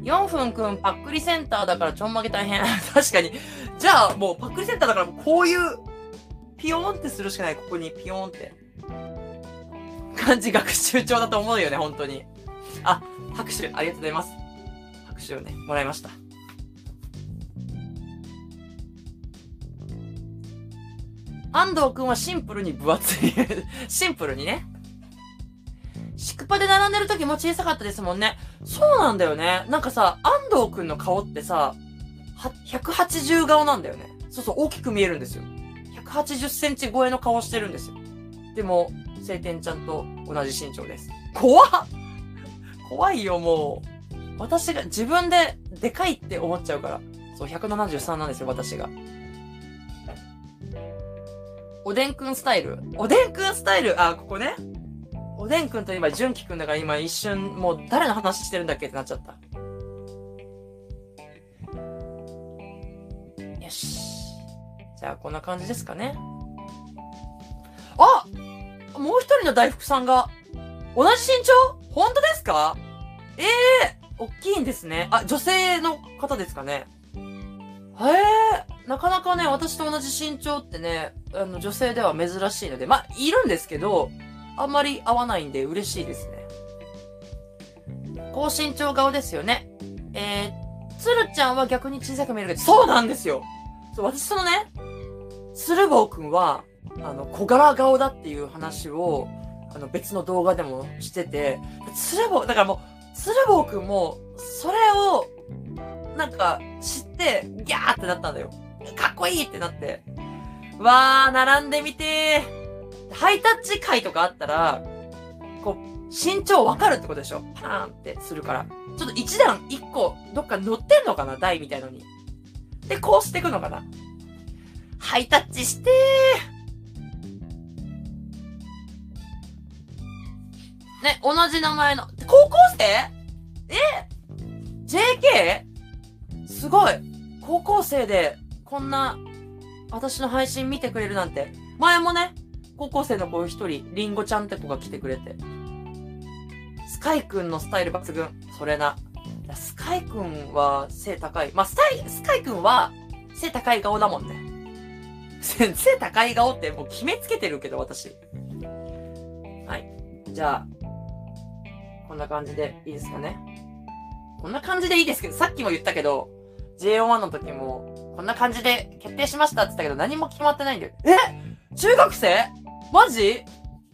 よんぷんくん、パックリセンターだからちょんまげ大変。確かに。じゃあ、もうパックリセンターだからこういう、ピヨーンってするしかない。ここにピヨーンって。漢字学習帳だと思うよね、本当に。あ、拍手、ありがとうございます。拍手をね、もらいました。安藤くんはシンプルに分厚い。シンプルにね。シクパで並んでる時も小さかったですもんね。そうなんだよね。なんかさ、安藤くんの顔ってさ、ひゃくはちじゅう顔なんだよね。そうそう、大きく見えるんですよ。ひゃくはちじゅっセンチ超えの顔してるんですよ。でも、晴天ちゃんと同じ身長です。怖っ！怖いよ、もう。私が、自分ででかいって思っちゃうから。そう、ひゃくななじゅうさんなんですよ、私が。おでんくんスタイル。おでんくんスタイル。あ、ここね。おでんくんといえば純喜くんだから今一瞬もう誰の話してるんだっけってなっちゃった。よし、じゃあこんな感じですかね。あ、もう一人の大福さんが同じ身長？本当ですか？ええー、大きいんですね。あ、女性の方ですかね。へえー、なかなかね、私と同じ身長ってね、あの女性では珍しいので、まあいるんですけどあんまり合わないんで嬉しいですね。高身長顔ですよね。えー、つるちゃんは逆に小さく見えるけど、そうなんですよ。そう、私そのね、つるぼうくんは、あの、小柄顔だっていう話を、あの、別の動画でもしてて、つるぼう、だからもう、つるぼうくんも、それを、なんか、知って、ギャーってなったんだよ。かっこいいってなって。わー、並んでみてー。ハイタッチ会とかあったら、こう、身長わかるってことでしょ？パーンってするから。ちょっと一段一個、どっか乗ってんのかな？台みたいのに。で、こうしていくのかな？ハイタッチしてー。ね、同じ名前の。高校生？え？ ジェーケー？ すごい。高校生で、こんな、私の配信見てくれるなんて。前もね、高校生の子一人、リンゴちゃんって子が来てくれて。スカイくんのスタイル抜群。それな。スカイくんは背高い。まあ、スタイ、スカイくんは背高い顔だもんね。背高い顔ってもう決めつけてるけど、私。はい。じゃあ、こんな感じでいいですかね。こんな感じでいいですけど、さっきも言ったけど、ジェイオーワン の時も、こんな感じで決定しましたって言ったけど、何も決まってないんだよ。え？中学生？マジ？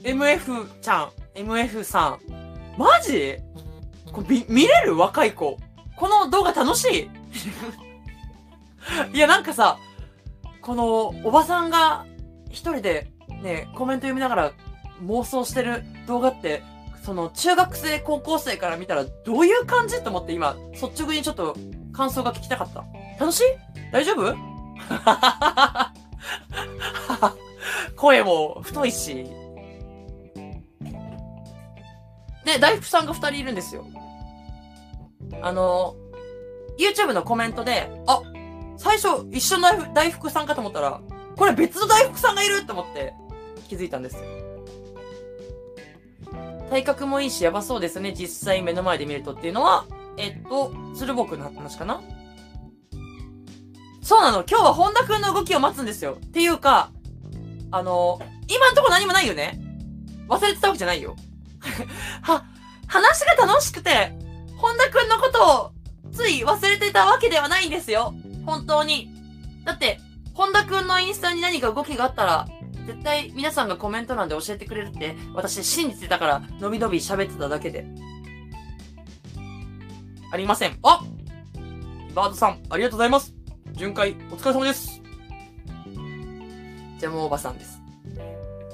エムエフ ちゃん、エムエフ さん。マジ？これ見れる？若い子。この動画楽しい？いや、なんかさ、このおばさんが一人でね、コメント読みながら妄想してる動画って、その中学生、高校生から見たらどういう感じと思って今、率直にちょっと感想が聞きたかった。楽しい？大丈夫？声も太いし。で、大福さんが二人いるんですよ。あの、YouTube のコメントで、あ、最初一緒の大福さんかと思ったら、これ別の大福さんがいると思って気づいたんですよ。体格もいいし、やばそうですね。実際目の前で見るとっていうのは、えっと、鶴房くんの話かな？そうなの。今日は本田くんの動きを待つんですよ。っていうか、あの、今んとこ何もないよね。忘れてたわけじゃないよ。は、話が楽しくて、本田くんのことをつい忘れてたわけではないんですよ。本当に。だって、本田くんのインスタに何か動きがあったら、絶対皆さんがコメント欄で教えてくれるって私信じてたから、のびのび喋ってただけで。ありません。あ、バードさんありがとうございます。巡回お疲れ様です。ジャムおばさんです。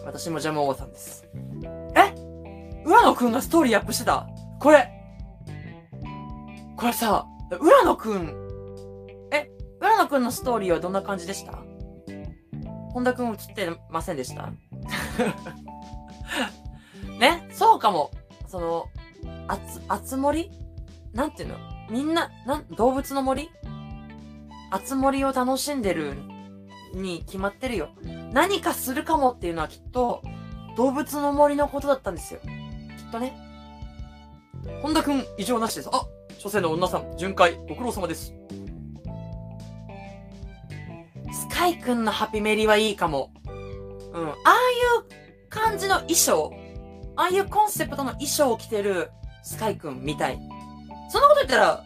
私もジャムおばさんです。え、浦野くんがストーリーアップしてた。これこれさ、浦野くん、え、浦野くんのストーリーはどんな感じでした？本田くん映ってませんでした？ね、そうかも。その、あつ、あつ森なんていうの、みんな、なん、動物の森、あつ森を楽しんでるに決まってるよ。何かするかもっていうのはきっと、動物の森のことだったんですよ。きっとね。本田くん、異常なしです。あ、初世の女さん、巡回、ご苦労様です。スカイくんのハピメリはいいかも。うん。ああいう感じの衣装、ああいうコンセプトの衣装を着てるスカイくんみたい。そんなこと言ったら、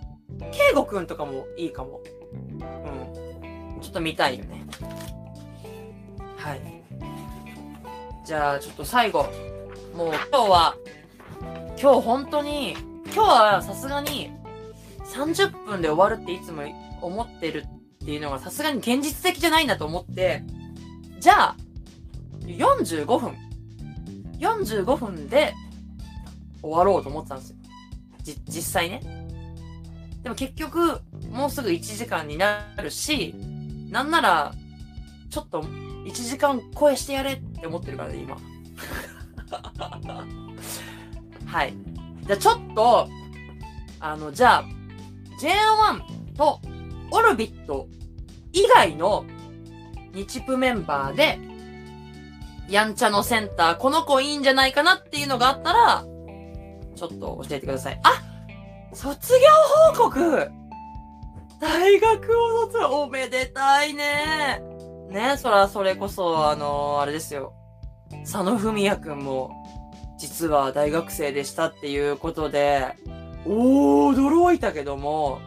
ケイゴくんとかもいいかも。うん。ちょっと見たいよね。はい。じゃあ、ちょっと最後。もう今日は、今日本当に、今日はさすがにさんじゅっぷんで終わるっていつも思ってるっていうのがさすがに現実的じゃないんだと思って、じゃあ、よんじゅうごふん。よんじゅうごふんで終わろうと思ってたんですよ。じ、実際ね。でも結局、もうすぐいちじかんになるし、なんなら、ちょっといちじかん超えしてやれって思ってるからね、今。はい。じゃあちょっと、あの、じゃあ、ジェイオーワン とオルビット以外の日プメンバーで、やんちゃのセンター、この子いいんじゃないかなっていうのがあったら、ちょっと教えてください。あ、卒業報告、大学を卒業、おめでたいね。ね、そら、それこそ、あのー、あれですよ。佐野文也くんも、実は大学生でしたっていうことで、おー、驚いたけども、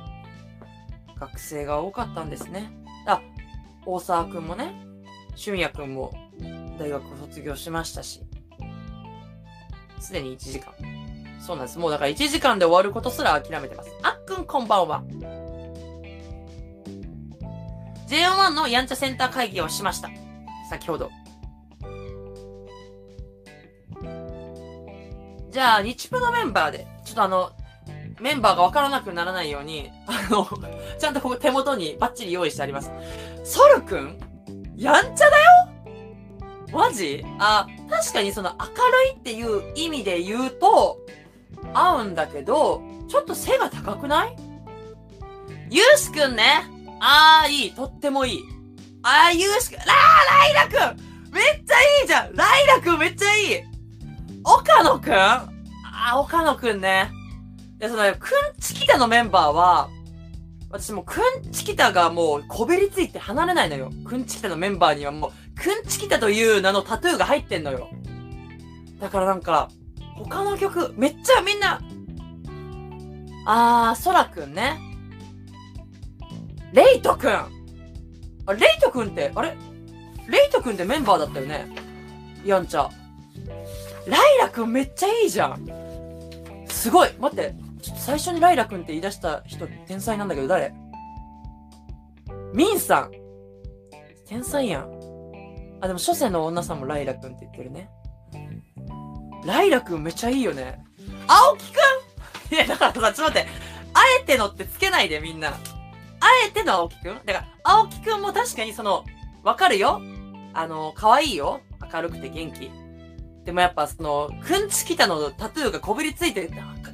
学生が多かったんですね。あ、大沢くんもね、俊也くんも大学を卒業しましたし、すでにいちじかん。そうなんです。もうだからいちじかんで終わることすら諦めてます。あっくん、こんばんは。ジェイオーワン のやんちゃセンター会議をしました。先ほど。じゃあ、日プのメンバーで、ちょっとあの、メンバーがわからなくならないように、あの、ちゃんとここ手元にバッチリ用意してあります。ソルくんやんちゃだよマジ？あ、確かにその明るいっていう意味で言うと、合うんだけど、ちょっと背が高くない？ユウシくんね。あーいい。とってもいい。あー、ユウシくん。あー、ライラくんめっちゃいいじゃん。ライラくんめっちゃいい。岡野くん？ああ、岡野くんね。いや、その、くんちきたのメンバーは、私もうくんちきたがもうこびりついて離れないのよ。くんちきたのメンバーにはもう、くんちきたという名のタトゥーが入ってんのよ。だからなんか、他の曲、めっちゃみんな、あー、そらくんね。レイトくん。あ、レイトくんって、あれ？レイトくんってメンバーだったよね。やんちゃ。ライラくんめっちゃいいじゃん。すごい。待って。ちょっと最初にライラくんって言い出した人、天才なんだけど、誰？ミンさん。天才やん。あ、でも、初世の女さんもライラくんって言ってるね。ライラくんめっちゃいいよね。青木くん？いや、だからさ、ちょっと待って。あえてのってつけないで、みんな。あえての青木くん？だから、青木くんも確かにその、わかるよ。あの、可愛いよ。明るくて元気。でもやっぱその、くんちきたのタトゥーがこびりついて、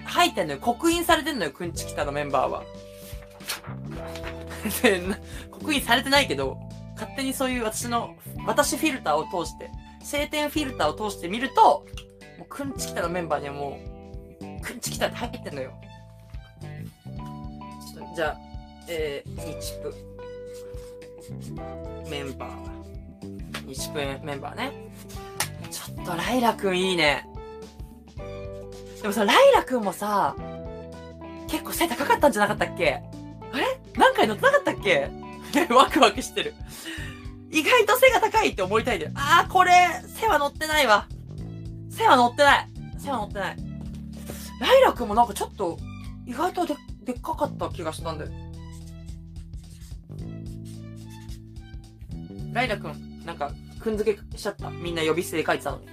入ってんのよ。刻印されてんのよ、くんちきたのメンバーは。刻印されてないけど、勝手にそういう私の、私フィルターを通して、晴天フィルターを通して見ると、もうくんちきたのメンバーにはもう、くんちきたって入ってんのよ。ちょっと、じゃあ、えー、日プメンバー。日プメンバーね。ちょっとライラくんいいね。でもさ、ライラくんもさ、結構背高かったんじゃなかったっけ？あれ？何回乗ってなかったっけ？ワクワクしてる。意外と背が高いって思いたいんだよ。あー、これ、背は乗ってないわ。背は乗ってない。背は乗ってない。ライラ君もなんかちょっと、意外と で, でっかかった気がしたんだよ。ライラ君、なんか、くんづけしちゃった。みんな呼び捨てで書いてたのに。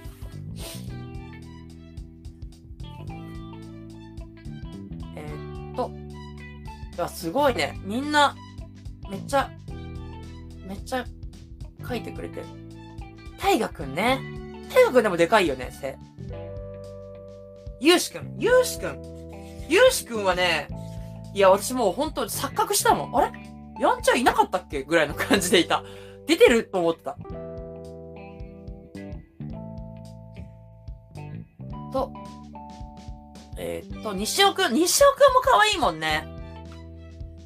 いや、すごいね。みんな、めっちゃ、めっちゃ、書いてくれてる。大河くんね。大河くんでもでかいよね、背。ゆうしくん。ゆうしくん。ゆうしくんはね、いや、私もうほんと錯覚したもん。あれやんちゃいなかったっけぐらいの感じでいた。出てると思った。と、えー、っと、西尾くん。西尾くんも可愛いもんね。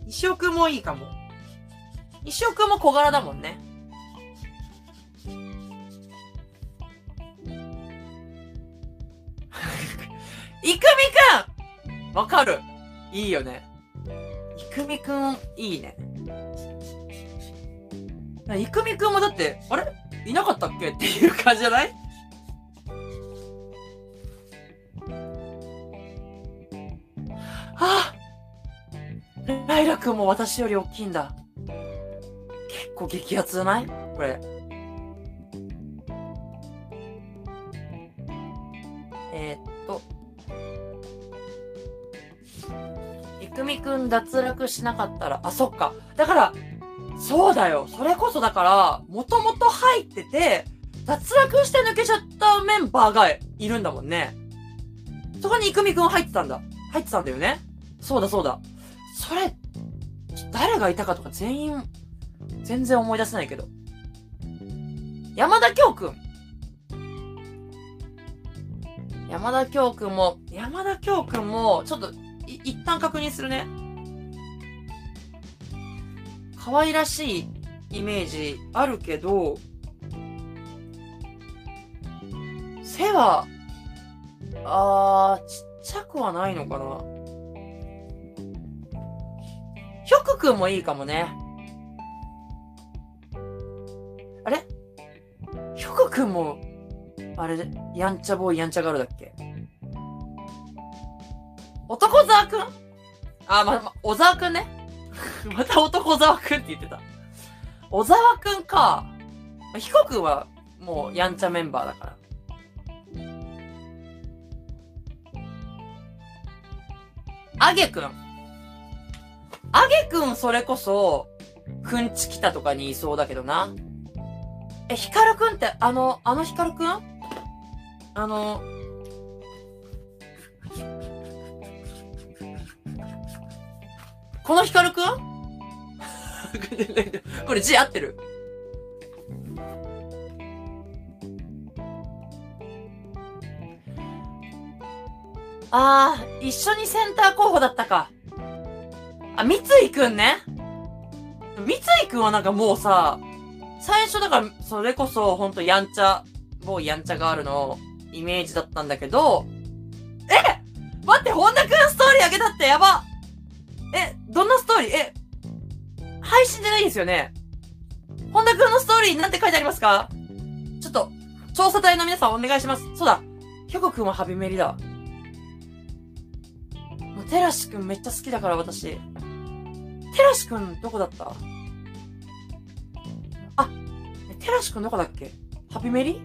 西尾くんもいいかも。西尾くんも小柄だもんね。いくみくん！わかる。いいよね。いくみくん、いいね。いくみくんもだって、あれ？いなかったっけっていう感じじゃない？ああ！ライラ君も私より大きいんだ。結構激アツじゃない？これ。えー、っと。いくみくん脱落しなかったら、あ、そっか。だから、そうだよ。それこそだから、もともと入ってて、脱落して抜けちゃったメンバーがいるんだもんね。そこにいくみくん入ってたんだ。入ってたんだよね。そうだそうだ。それ、誰がいたかとか全員、全然思い出せないけど。山田京くん。山田京くんも、山田京くんも、ちょっと、い、一旦確認するね。可愛らしいイメージあるけど、背は、あー、ちっちゃくはないのかな。ひょくくんもいいかもね。あれ？ひょくくんも、あれ、やんちゃボーイ、やんちゃガールだっけ？男沢くん？あ、ま、ま、小沢くんね。また男沢くんって言ってた。小沢くんか。ひこくんは、もう、やんちゃメンバーだから。あげくん。あげくん、それこそ、くんちきたとかにいそうだけどな。え、ひかるくんって、あの、あのひかるくん？あの、このひかるくん？これ字合ってる？あー、一緒にセンター候補だったか。あ、三井くんね。三井くんはなんかもうさ、最初だから、それこそほんとやんちゃ、もうやんちゃガールのイメージだったんだけど、え！待って、本田くんストーリーあげたってやば！え、どんなストーリー？え、配信じゃないですよね？本田くんのストーリーなんて書いてありますか？ちょっと、調査隊の皆さんお願いします。そうだ、ひょこくんはハビメリだ。もうテラシくんめっちゃ好きだから私。テラシくん、どこだった？あ、テラシくんどこだっけ？ハピメリ？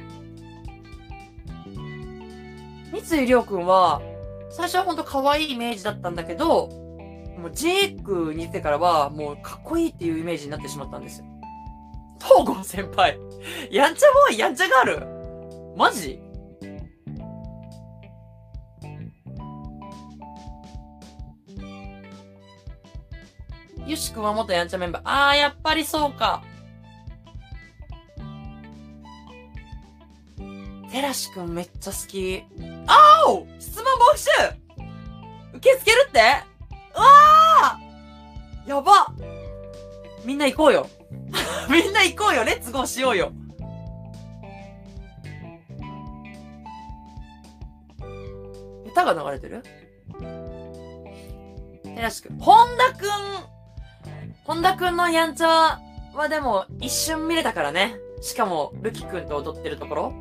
三井りょうくんは、最初はほんと可愛いイメージだったんだけど、もうジークに出てからは、もうかっこいいっていうイメージになってしまったんですよ。東郷先輩。やんちゃボーイ、やんちゃガール。マジ？ゆしくんは元やんちゃメンバー。あー、やっぱりそうか。てらしくんめっちゃ好き。あお！質問募集！受け付けるって？うわー！やば！みんな行こうよ。みんな行こうよ。レッツゴーしようよ。歌が流れてる？てらしくん。本田くん本田くんのやんちゃはでも一瞬見れたからね。しかもルキ君と踊ってるところ、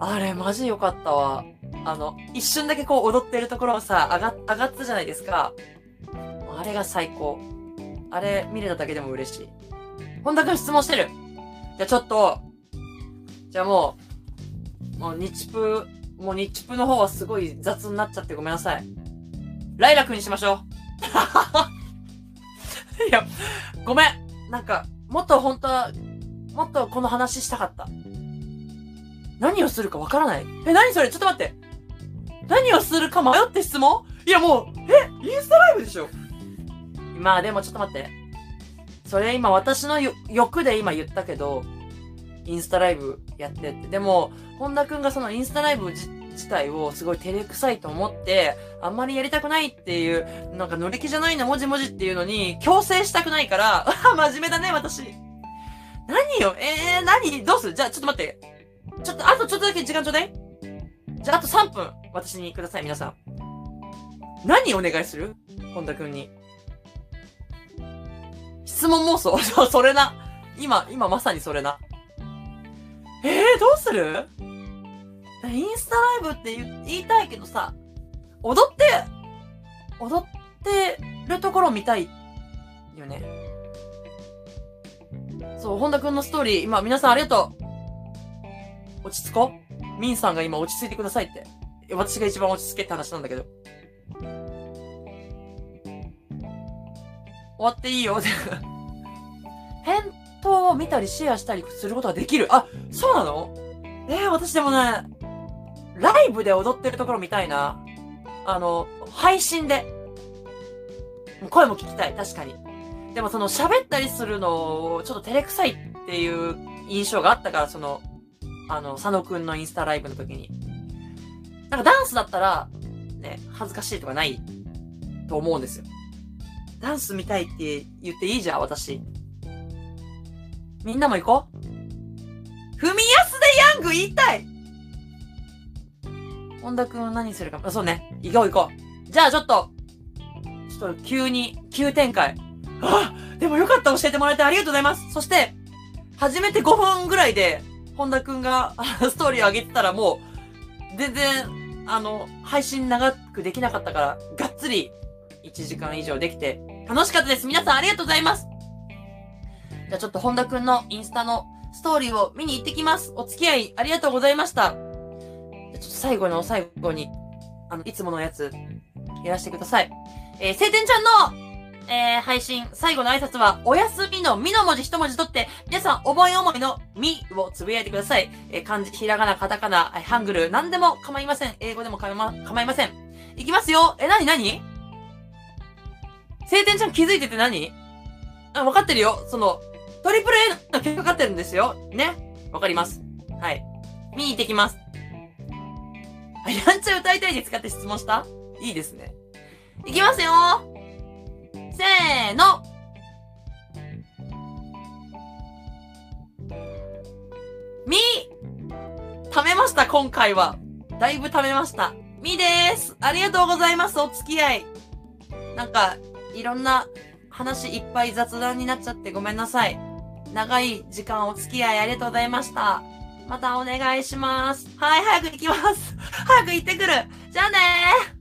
あれマジ良かったわ。あの一瞬だけこう踊ってるところをさ上が、上がったじゃないですか。あれが最高。あれ見れただけでも嬉しい。本田君質問してる。じゃあちょっと、じゃあもうもう日プもう日プの方はすごい雑になっちゃってごめんなさい。ライラ君にしましょう。いやごめん、なんかもっと本当はもっとこの話したかった。何をするかわからない。え、何それ、ちょっと待って。何をするか迷って質問？いやもう、え、インスタライブでしょ。まあでもちょっと待って。それ今私の欲で今言ったけど、インスタライブやってって。でも、本田くんがそのインスタライブ自、自体をすごい照れくさいと思って、あんまりやりたくないっていう、なんか乗り気じゃないな、もじもじっていうのに、強制したくないから、真面目だね、私。何よ、えー、何どうする？じゃあちょっと待って。ちょっと、あとちょっとだけ時間ちょうだい。じゃあ、あとさんぷん、私にください、皆さん。何お願いする？本田くんに。質問妄想。それな。今、今まさにそれな。えー、どうする？インスタライブって 言, 言いたいけどさ、踊って、踊ってるところ見たいよね。そう、本田くんのストーリー、今、皆さんありがとう。落ち着こう。ミンさんが今落ち着いてくださいって。いや、私が一番落ち着けって話なんだけど。終わっていいよ。返答を見たりシェアしたりすることができる。あ、そうなの？えー、私でもね、ライブで踊ってるところ見たいな。あの、配信で。声も聞きたい、確かに。でもその喋ったりするのをちょっと照れくさいっていう印象があったから、その、あの、佐野くんのインスタライブの時に。なんかダンスだったら、ね、恥ずかしいとかないと思うんですよ。ダンス見たいって言っていいじゃん、私。みんなも行こう。フミヤスでヤング言いたい。本田くんは何するか。そうね。行こう行こう。じゃあちょっと、ちょっと急に、急展開。ああ、でもよかった、教えてもらえてありがとうございます。そして、初めてごふんぐらいで、本田くんがストーリーを上げてたらもう、全然、あの、配信長くできなかったから、がっつりいちじかん以上できて、楽しかったです。皆さんありがとうございます。じゃあちょっと本田くんのインスタのストーリーを見に行ってきます。お付き合いありがとうございました。ちょっと最後の最後に、あの、いつものやつ、やらせてください。えー、晴天ちゃんの、えー、配信、最後の挨拶は、おやすみのみの文字一文字取って、皆さん、覚え思いのみをつぶやいてください。えー、漢字、ひらがな、カタカナ、ハングル、何でも構いません。英語でもかま、構いません。いきますよ。え、なになに？晴天ちゃん気づいてて何？あ、わかってるよ。その、トリプル A の曲かかってるんですよ。ね。わかります。はい。見に行ってきます。あ、やんちゃ歌いたいですかって質問した？いいですね。いきますよ。せーの。み。貯めました、今回は。だいぶ貯めました。みでーす。ありがとうございます、お付き合い。なんか、いろんな話いっぱい雑談になっちゃってごめんなさい。長い時間お付き合いありがとうございました。またお願いします。はい、早く行きます。早く行ってくる。じゃあねー。